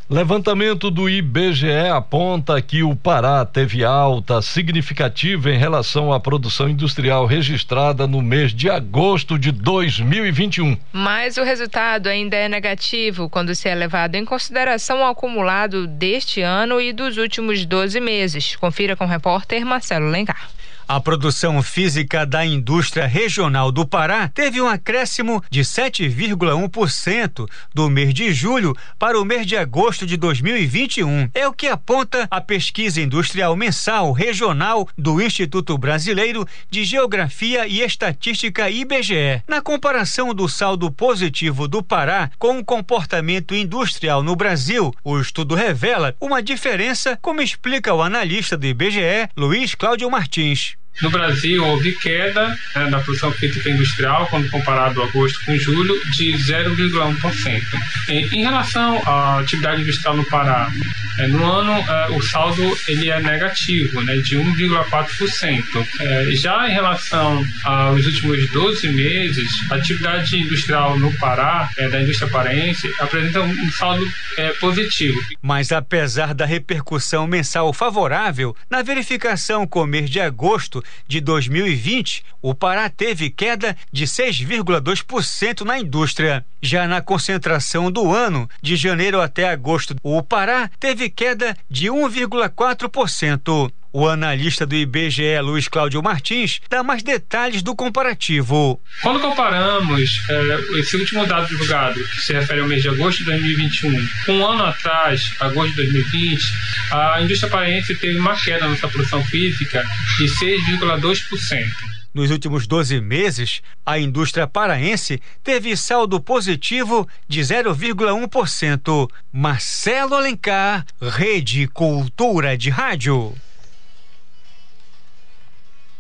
Levantamento do I B G E aponta que o Pará teve alta significativa em relação à produção industrial registrada no mês de agosto de dois mil e vinte e um. Mas o resultado ainda é negativo quando se é levado em consideração o acumulado deste ano e dos últimos doze meses. Confira com o repórter Marcelo Alencar. A produção física da indústria regional do Pará teve um acréscimo de sete vírgula um por cento do mês de julho para o mês de agosto de dois mil e vinte e um. É o que aponta a pesquisa industrial mensal regional do Instituto Brasileiro de Geografia e Estatística I B G E. Na comparação do saldo positivo do Pará com o comportamento industrial no Brasil, o estudo revela uma diferença, como explica o analista do I B G E, Luiz Cláudio Martins. No Brasil, houve queda né, da produção física industrial, quando comparado agosto com julho, de zero vírgula um por cento. Em relação à atividade industrial no Pará, é, no ano é, o saldo ele é negativo, né, de um vírgula quatro por cento. É, já em relação aos últimos doze meses, a atividade industrial no Pará, é, da indústria paraense, apresenta um saldo é, positivo. Mas apesar da repercussão mensal favorável, na verificação com o mês de agosto de dois mil e vinte, o Pará teve queda de seis vírgula dois por cento na indústria. Já na concentração do ano, de janeiro até agosto, o Pará teve queda de um vírgula quatro por cento. O analista do I B G E, Luiz Cláudio Martins, dá mais detalhes do comparativo. Quando comparamos eh, esse último dado divulgado, que se refere ao mês de agosto de dois mil e vinte e um, com um ano atrás, agosto de dois mil e vinte, a indústria paraense teve uma queda na sua produção física de seis vírgula dois por cento. Nos últimos doze meses, a indústria paraense teve saldo positivo de zero vírgula um por cento. Marcelo Alencar, Rede Cultura de Rádio.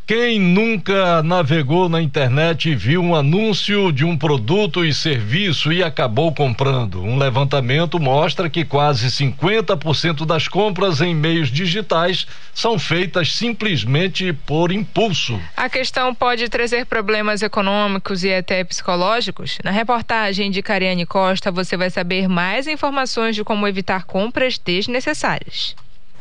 Quem nunca navegou na internet e viu um anúncio de um produto e serviço e acabou comprando? Um levantamento mostra que quase cinquenta por cento das compras em meios digitais são feitas simplesmente por impulso. A questão pode trazer problemas econômicos e até psicológicos? Na reportagem de Cariane Costa, você vai saber mais informações de como evitar compras desnecessárias.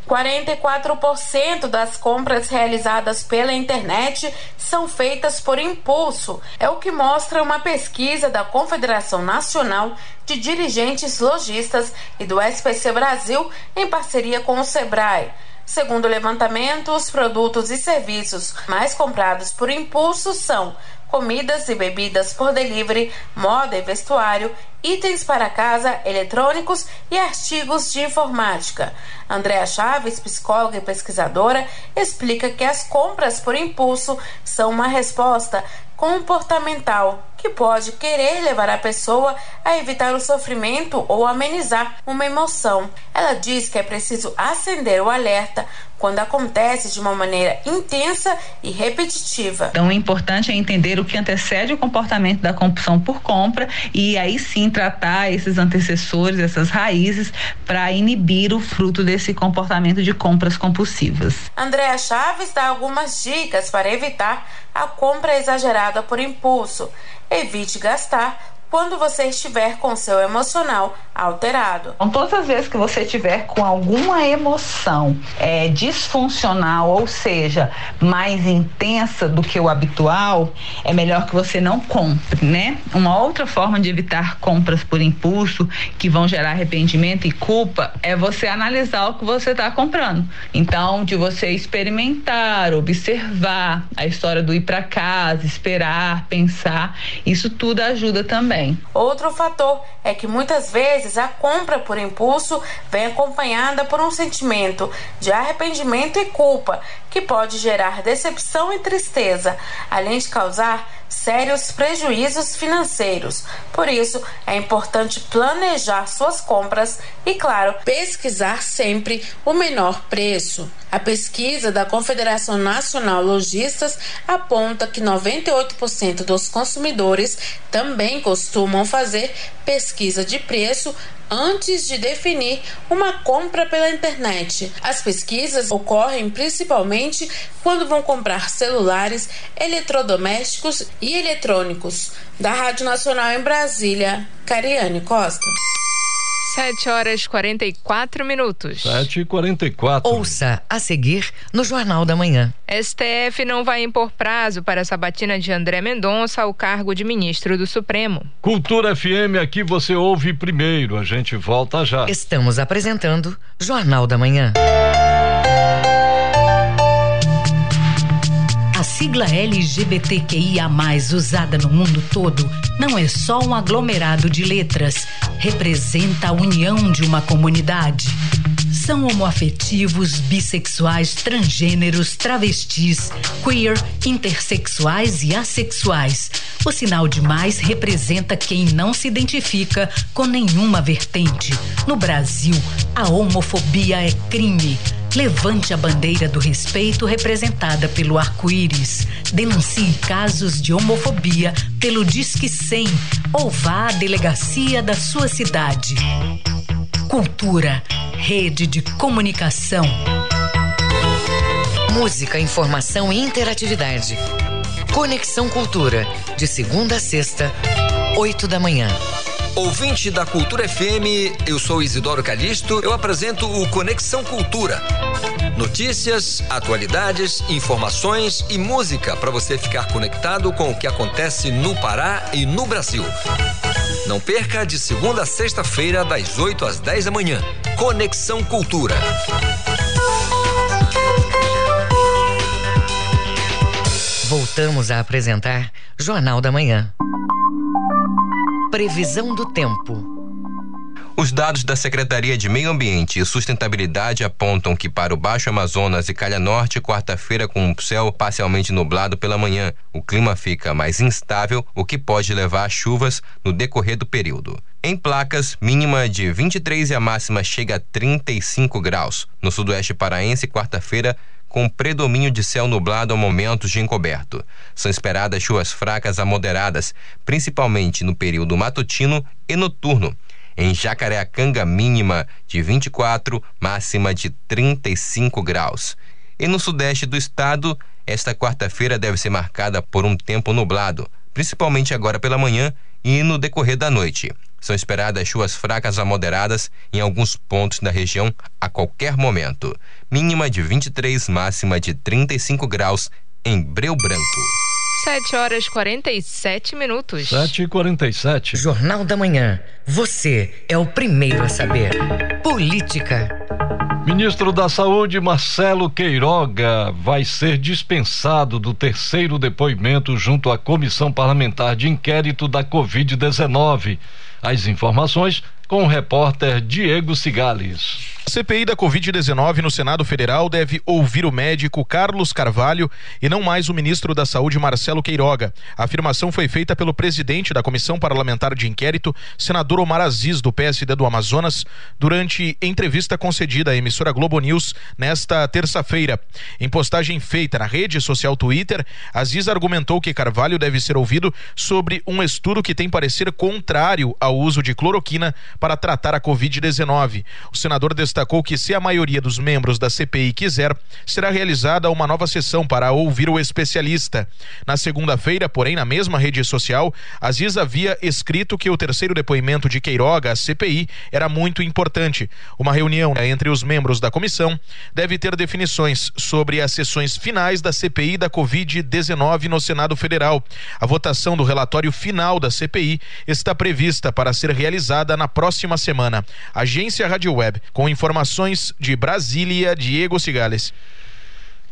quarenta e quatro por cento das compras realizadas pela internet são feitas por impulso. É o que mostra uma pesquisa da Confederação Nacional de Dirigentes Lojistas e do S P C Brasil em parceria com o Sebrae. Segundo o levantamento, os produtos e serviços mais comprados por impulso são comidas e bebidas por delivery, moda e vestuário, itens para casa, eletrônicos e artigos de informática. Andréa Chaves, psicóloga e pesquisadora, explica que as compras por impulso são uma resposta comportamental que pode querer levar a pessoa a evitar o sofrimento ou amenizar uma emoção. Ela diz que é preciso acender o alerta quando acontece de uma maneira intensa e repetitiva. Então, o importante é entender o que antecede o comportamento da compulsão por compra e aí sim tratar esses antecessores, essas raízes, para inibir o fruto desse comportamento de compras compulsivas. Andréa Chaves dá algumas dicas para evitar a compra exagerada por impulso. Evite gastar quando você estiver com seu emocional alterado. Então, todas as vezes que você estiver com alguma emoção é, disfuncional, ou seja, mais intensa do que o habitual, é melhor que você não compre, né? Uma outra forma de evitar compras por impulso que vão gerar arrependimento e culpa é você analisar o que você está comprando. Então, de você experimentar, observar a história do ir para casa, esperar, pensar, isso tudo ajuda também. Outro fator é que muitas vezes a compra por impulso vem acompanhada por um sentimento de arrependimento e culpa, que pode gerar decepção e tristeza, além de causar sérios prejuízos financeiros. Por isso, é importante planejar suas compras e, claro, pesquisar sempre o menor preço. A pesquisa da Confederação Nacional Lojistas aponta que noventa e oito por cento dos consumidores também costumam fazer pesquisa de preço antes de definir uma compra pela internet. As pesquisas ocorrem principalmente quando vão comprar celulares, eletrodomésticos e eletrônicos. Da Rádio Nacional em Brasília, Cariane Costa. sete horas e quarenta e quatro minutos. sete e quarenta e quatro. Ouça a seguir no Jornal da Manhã. S T F não vai impor prazo para a sabatina de André Mendonça ao cargo de ministro do Supremo. Cultura F M, aqui você ouve primeiro. A gente volta já. Estamos apresentando Jornal da Manhã. A sigla L G B T Q I A mais, usada no mundo todo, não é só um aglomerado de letras. Representa a união de uma comunidade. São homoafetivos, bissexuais, transgêneros, travestis, queer, intersexuais e assexuais. O sinal de mais representa quem não se identifica com nenhuma vertente. No Brasil, a homofobia é crime. Levante a bandeira do respeito representada pelo arco-íris. Denuncie casos de homofobia pelo Disque cem ou vá à delegacia da sua cidade. Cultura, rede de comunicação. Música, informação e interatividade. Conexão Cultura, de segunda a sexta, oito da manhã. Ouvinte da Cultura F M, eu sou Isidoro Calixto, eu apresento o Conexão Cultura. Notícias, atualidades, informações e música para você ficar conectado com o que acontece no Pará e no Brasil. Não perca de segunda a sexta-feira, das oito às dez da manhã. Conexão Cultura. Voltamos a apresentar Jornal da Manhã. Previsão do tempo. Os dados da Secretaria de Meio Ambiente e Sustentabilidade apontam que para o Baixo Amazonas e Calha Norte, quarta-feira com o céu parcialmente nublado pela manhã, o clima fica mais instável, o que pode levar a chuvas no decorrer do período. Em Placas, mínima de vinte e três e a máxima chega a trinta e cinco graus. No Sudoeste Paraense, quarta-feira, com predomínio de céu nublado a momentos de encoberto. São esperadas chuvas fracas a moderadas, principalmente no período matutino e noturno. Em Jacareacanga, mínima de vinte e quatro, máxima de trinta e cinco graus. E no sudeste do estado, esta quarta-feira deve ser marcada por um tempo nublado, principalmente agora pela manhã e no decorrer da noite. São esperadas chuvas fracas a moderadas em alguns pontos da região a qualquer momento. Mínima de vinte e três, máxima de trinta e cinco graus em Breu Branco. sete horas e quarenta e sete minutos. sete e quarenta e sete. Jornal da Manhã. Você é o primeiro a saber. Política. Ministro da Saúde, Marcelo Queiroga, vai ser dispensado do terceiro depoimento junto à Comissão Parlamentar de Inquérito da covid dezenove. As informações com o repórter Diego Cigales. A C P I da covid dezenove no Senado Federal deve ouvir o médico Carlos Carvalho e não mais o ministro da Saúde, Marcelo Queiroga. A afirmação foi feita pelo presidente da Comissão Parlamentar de Inquérito, senador Omar Aziz, do P S D do Amazonas, durante entrevista concedida à emissora Globo News nesta terça-feira. Em postagem feita na rede social Twitter, Aziz argumentou que Carvalho deve ser ouvido sobre um estudo que tem parecer contrário ao uso de cloroquina para tratar a covid dezenove. O senador destacou que, se a maioria dos membros da C P I quiser, será realizada uma nova sessão para ouvir o especialista. Na segunda-feira, porém, na mesma rede social, Aziz havia escrito que o terceiro depoimento de Queiroga à C P I era muito importante. Uma reunião entre os membros da comissão deve ter definições sobre as sessões finais da C P I da covid dezenove no Senado Federal. A votação do relatório final da C P I está prevista para ser realizada na próxima semana. Agência Rádio Web, com informações de Brasília, Diego Cigales.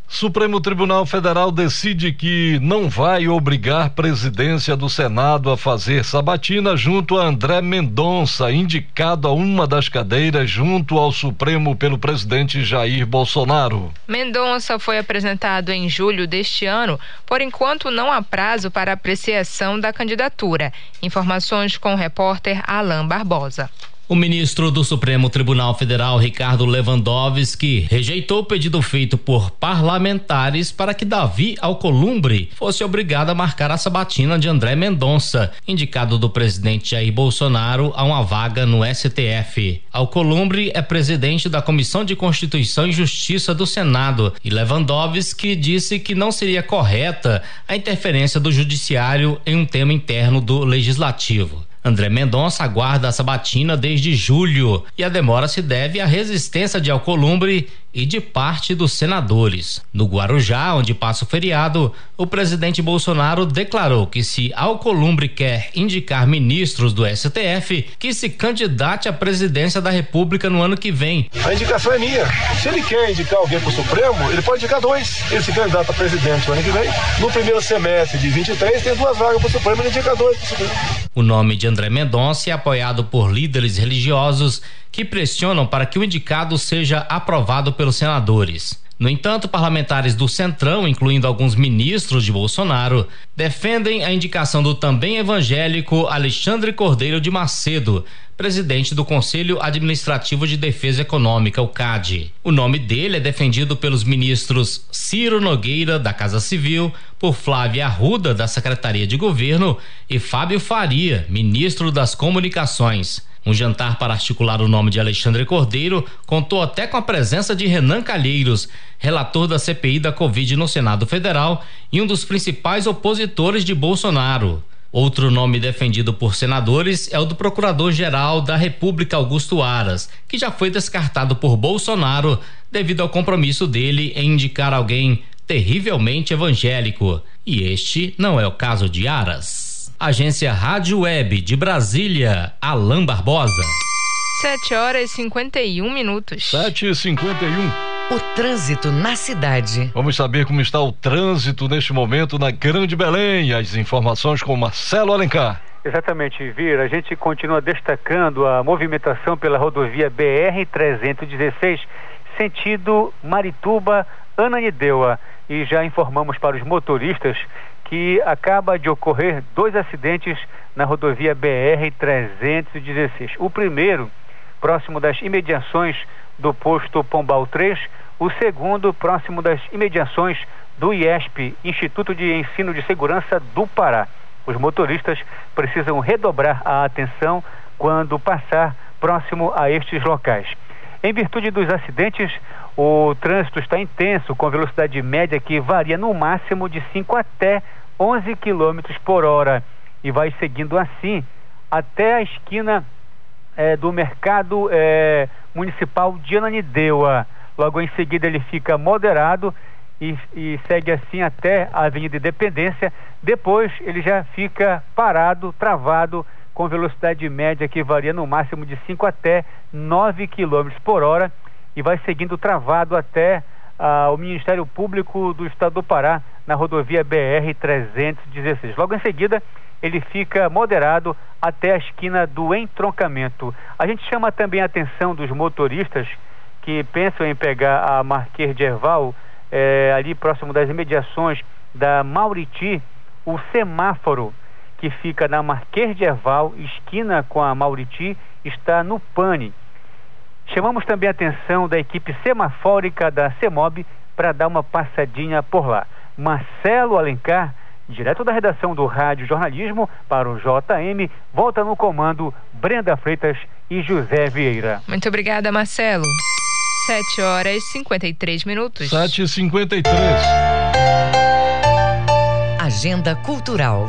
Supremo Tribunal Federal decide que não vai obrigar a presidência do Senado a fazer sabatina junto a André Mendonça, indicado a uma das cadeiras junto ao Supremo pelo presidente Jair Bolsonaro. Mendonça foi apresentado em julho deste ano, por enquanto não há prazo para apreciação da candidatura. Informações com o repórter Alain Barbosa. O ministro do Supremo Tribunal Federal, Ricardo Lewandowski, rejeitou o pedido feito por parlamentares para que Davi Alcolumbre fosse obrigado a marcar a sabatina de André Mendonça, indicado do presidente Jair Bolsonaro a uma vaga no S T F. Alcolumbre é presidente da Comissão de Constituição e Justiça do Senado e Lewandowski disse que não seria correta a interferência do judiciário em um tema interno do legislativo. André Mendonça aguarda a sabatina desde julho e a demora se deve à resistência de Alcolumbre e de parte dos senadores. No Guarujá, onde passa o feriado, o presidente Bolsonaro declarou que se Alcolumbre quer indicar ministros do S T F, que se candidate à presidência da República no ano que vem. A indicação é minha. Se ele quer indicar alguém para o Supremo, ele pode indicar dois. Ele se candidata a presidente no ano que vem. No primeiro semestre de vinte e três, tem duas vagas para o Supremo, ele indica dois para o Supremo. O nome de André Mendonça é apoiado por líderes religiosos que pressionam para que o indicado seja aprovado pelos senadores. No entanto, parlamentares do Centrão, incluindo alguns ministros de Bolsonaro, defendem a indicação do também evangélico Alexandre Cordeiro de Macedo, presidente do Conselho Administrativo de Defesa Econômica, o C A D. O nome dele é defendido pelos ministros Ciro Nogueira, da Casa Civil, por Flávia Arruda, da Secretaria de Governo, e Fábio Faria, ministro das Comunicações. Um jantar para articular o nome de Alexandre Cordeiro contou até com a presença de Renan Calheiros, relator da C P I da Covid no Senado Federal e um dos principais opositores de Bolsonaro. Outro nome defendido por senadores é o do Procurador-Geral da República, Augusto Aras, que já foi descartado por Bolsonaro devido ao compromisso dele em indicar alguém terrivelmente evangélico. E este não é o caso de Aras. Agência Rádio Web de Brasília, Alain Barbosa. sete horas e cinquenta e um minutos. sete e cinquenta e um. O trânsito na cidade. Vamos saber como está o trânsito neste momento na Grande Belém. As informações com Marcelo Alencar. Exatamente, Vira. A gente continua destacando a movimentação pela rodovia B R trezentos e dezesseis, sentido Marituba-Ananindeua. E já informamos para os motoristas que acaba de ocorrer dois acidentes na rodovia B R trezentos e dezesseis. O primeiro, próximo das imediações do posto Pombal três, o segundo, próximo das imediações do I E S P, Instituto de Ensino de Segurança do Pará. Os motoristas precisam redobrar a atenção quando passar próximo a estes locais. Em virtude dos acidentes, o trânsito está intenso, com velocidade média que varia no máximo de cinco até onze quilômetros por hora e vai seguindo assim até a esquina é, do mercado é, municipal de Ananindeua. Logo em seguida ele fica moderado e, e segue assim até a Avenida Independência. Depois ele já fica parado, travado, com velocidade média que varia no máximo de cinco até nove quilômetros por hora e vai seguindo travado até ah, o Ministério Público do Estado do Pará, na rodovia B R trezentos e dezesseis. Logo em seguida, ele fica moderado até a esquina do entroncamento. A gente chama também a atenção dos motoristas que pensam em pegar a Marquês de Herval, eh, ali próximo das imediações da Mauriti, o semáforo que fica na Marquês de Herval, esquina com a Mauriti, está no pane. Chamamos também a atenção da equipe semafórica da CEMOB para dar uma passadinha por lá. Marcelo Alencar, direto da redação do Rádio Jornalismo para o J M, volta no comando Brenda Freitas e José Vieira. Muito obrigada, Marcelo. sete horas e cinquenta e três minutos. sete e cinquenta e três. Agenda Cultural.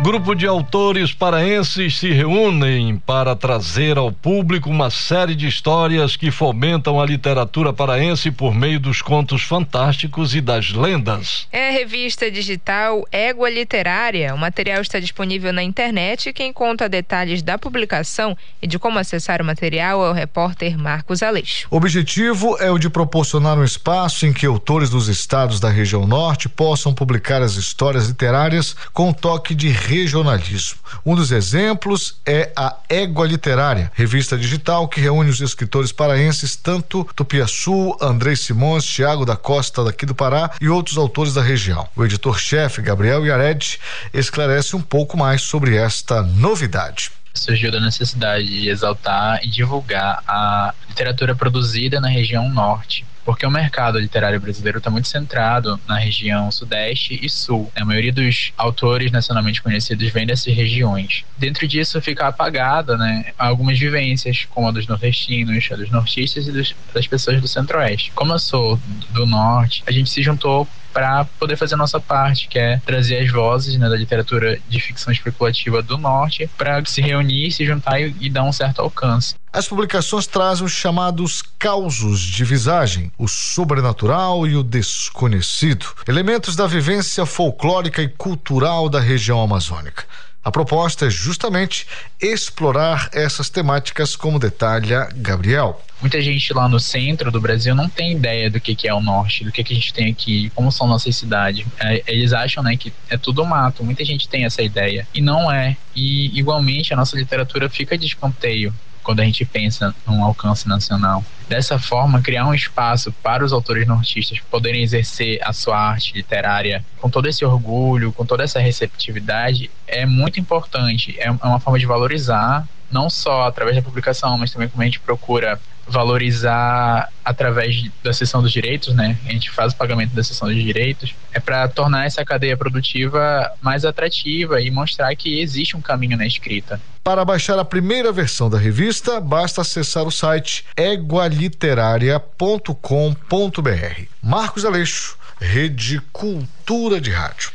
Grupo de autores paraenses se reúnem para trazer ao público uma série de histórias que fomentam a literatura paraense por meio dos contos fantásticos e das lendas. É a revista digital Égua Literária. O material está disponível na internet e quem conta detalhes da publicação e de como acessar o material é o repórter Marcos Aleixo. O objetivo é o de proporcionar um espaço em que autores dos estados da região norte possam publicar as histórias literárias com um toque de regionalismo. Um dos exemplos é a Égua Literária, revista digital que reúne os escritores paraenses, tanto Tupiaçu, Andrei Simões, Tiago da Costa daqui do Pará e outros autores da região. O editor-chefe, Gabriel Iared, esclarece um pouco mais sobre esta novidade. Surgiu da necessidade de exaltar e divulgar a literatura produzida na região norte, porque o mercado literário brasileiro está muito centrado na região sudeste e sul. A maioria dos autores nacionalmente conhecidos vem dessas regiões. Dentro disso fica apagada, né, algumas vivências, como a dos nordestinos, a dos nortistas e dos, das pessoas do centro-oeste. Como eu sou do norte, a gente se juntou para poder fazer a nossa parte, que é trazer as vozes, né, da literatura de ficção especulativa do norte para se reunir, se juntar e, e dar um certo alcance. As publicações trazem os chamados causos de visagem, o sobrenatural e o desconhecido, elementos da vivência folclórica e cultural da região amazônica. A proposta é justamente explorar essas temáticas, como detalha Gabriel. Muita gente lá no centro do Brasil não tem ideia do que, que é o norte, do que, que a gente tem aqui, como são nossas cidades. É, eles acham, né, que é tudo mato, muita gente tem essa ideia. E não é. E igualmente a nossa literatura fica de escanteio quando a gente pensa num alcance nacional. Dessa forma, criar um espaço para os autores nortistas poderem exercer a sua arte literária com todo esse orgulho, com toda essa receptividade, é muito importante. É uma forma de valorizar, não só através da publicação, mas também como a gente procura valorizar através da cessão dos direitos, né? A gente faz o pagamento da cessão dos direitos, é para tornar essa cadeia produtiva mais atrativa e mostrar que existe um caminho na escrita. Para baixar a primeira versão da revista, basta acessar o site égua literaria ponto com ponto br. Marcos Aleixo, Rede Cultura de Rádio.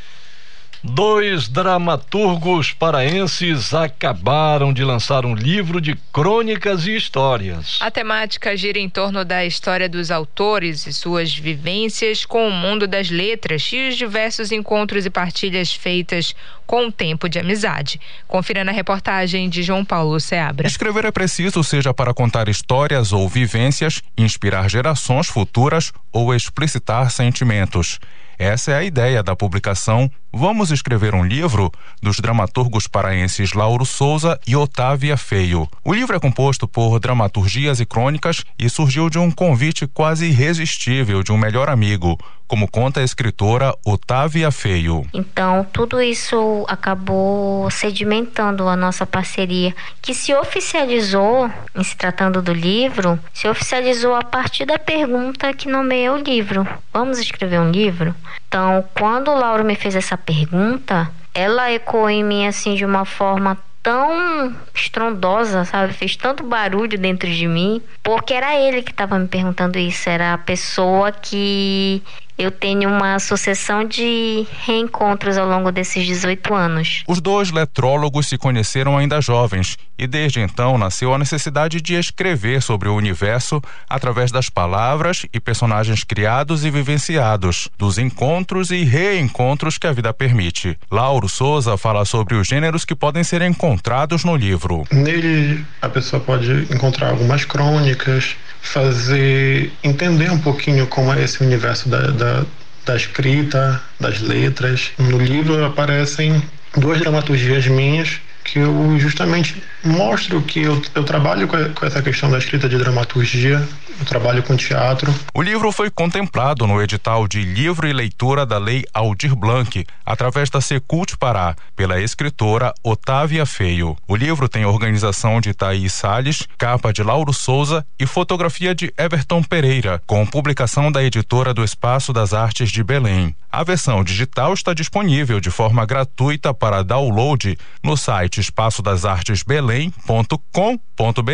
Dois dramaturgos paraenses acabaram de lançar um livro de crônicas e histórias. A temática gira em torno da história dos autores e suas vivências com o mundo das letras e os diversos encontros e partilhas feitas com o tempo de amizade. Confira na reportagem de João Paulo Seabra. Escrever é preciso, seja para contar histórias ou vivências, inspirar gerações futuras ou explicitar sentimentos. Essa é a ideia da publicação Vamos Escrever um Livro, dos dramaturgos paraenses Lauro Souza e Otávia Feio. O livro é composto por dramaturgias e crônicas e surgiu de um convite quase irresistível de um melhor amigo, como conta a escritora Otávia Feio. Então, tudo isso acabou sedimentando a nossa parceria, que se oficializou, em se tratando do livro, se oficializou a partir da pergunta que nomeia o livro. Vamos escrever um livro? Então, quando o Lauro me fez essa pergunta, ela ecoou em mim assim de uma forma tão estrondosa, sabe? Fez tanto barulho dentro de mim, porque era ele que estava me perguntando isso, era a pessoa que eu tenho uma sucessão de reencontros ao longo desses dezoito anos. Os dois letrólogos se conheceram ainda jovens e desde então nasceu a necessidade de escrever sobre o universo através das palavras e personagens criados e vivenciados, dos encontros e reencontros que a vida permite. Lauro Souza fala sobre os gêneros que podem ser encontrados no livro. Nele, a pessoa pode encontrar algumas crônicas, fazer, entender um pouquinho como é esse universo da, da, da escrita, das letras. No livro aparecem duas dramaturgias minhas que eu justamente mostro que eu, eu trabalho com, a, com essa questão da escrita de dramaturgia, eu trabalho com teatro. O livro foi contemplado no edital de livro e leitura da Lei Aldir Blanc, através da Secult Pará, pela escritora Otávia Feio. O livro tem organização de Thaís Salles, capa de Lauro Souza e fotografia de Everton Pereira, com publicação da editora do Espaço das Artes de Belém. A versão digital está disponível de forma gratuita para download no site espaço das artes belém ponto com ponto br.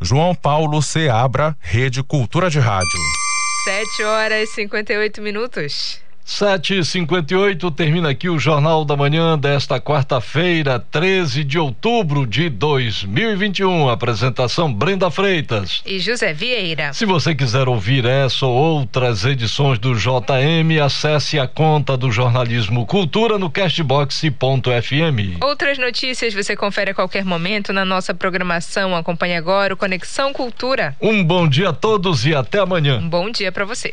João Paulo Seabra, Rede Cultura de Rádio. sete horas e cinquenta e oito minutos. sete e cinquenta e oito, termina aqui o Jornal da Manhã desta quarta-feira, treze de outubro de dois mil e vinte e um. Apresentação Brenda Freitas e José Vieira. Se você quiser ouvir essa ou outras edições do J M, acesse a conta do Jornalismo Cultura no castbox ponto f m. Outras notícias você confere a qualquer momento na nossa programação. Acompanhe agora o Conexão Cultura. Um bom dia a todos e até amanhã. Um bom dia para você.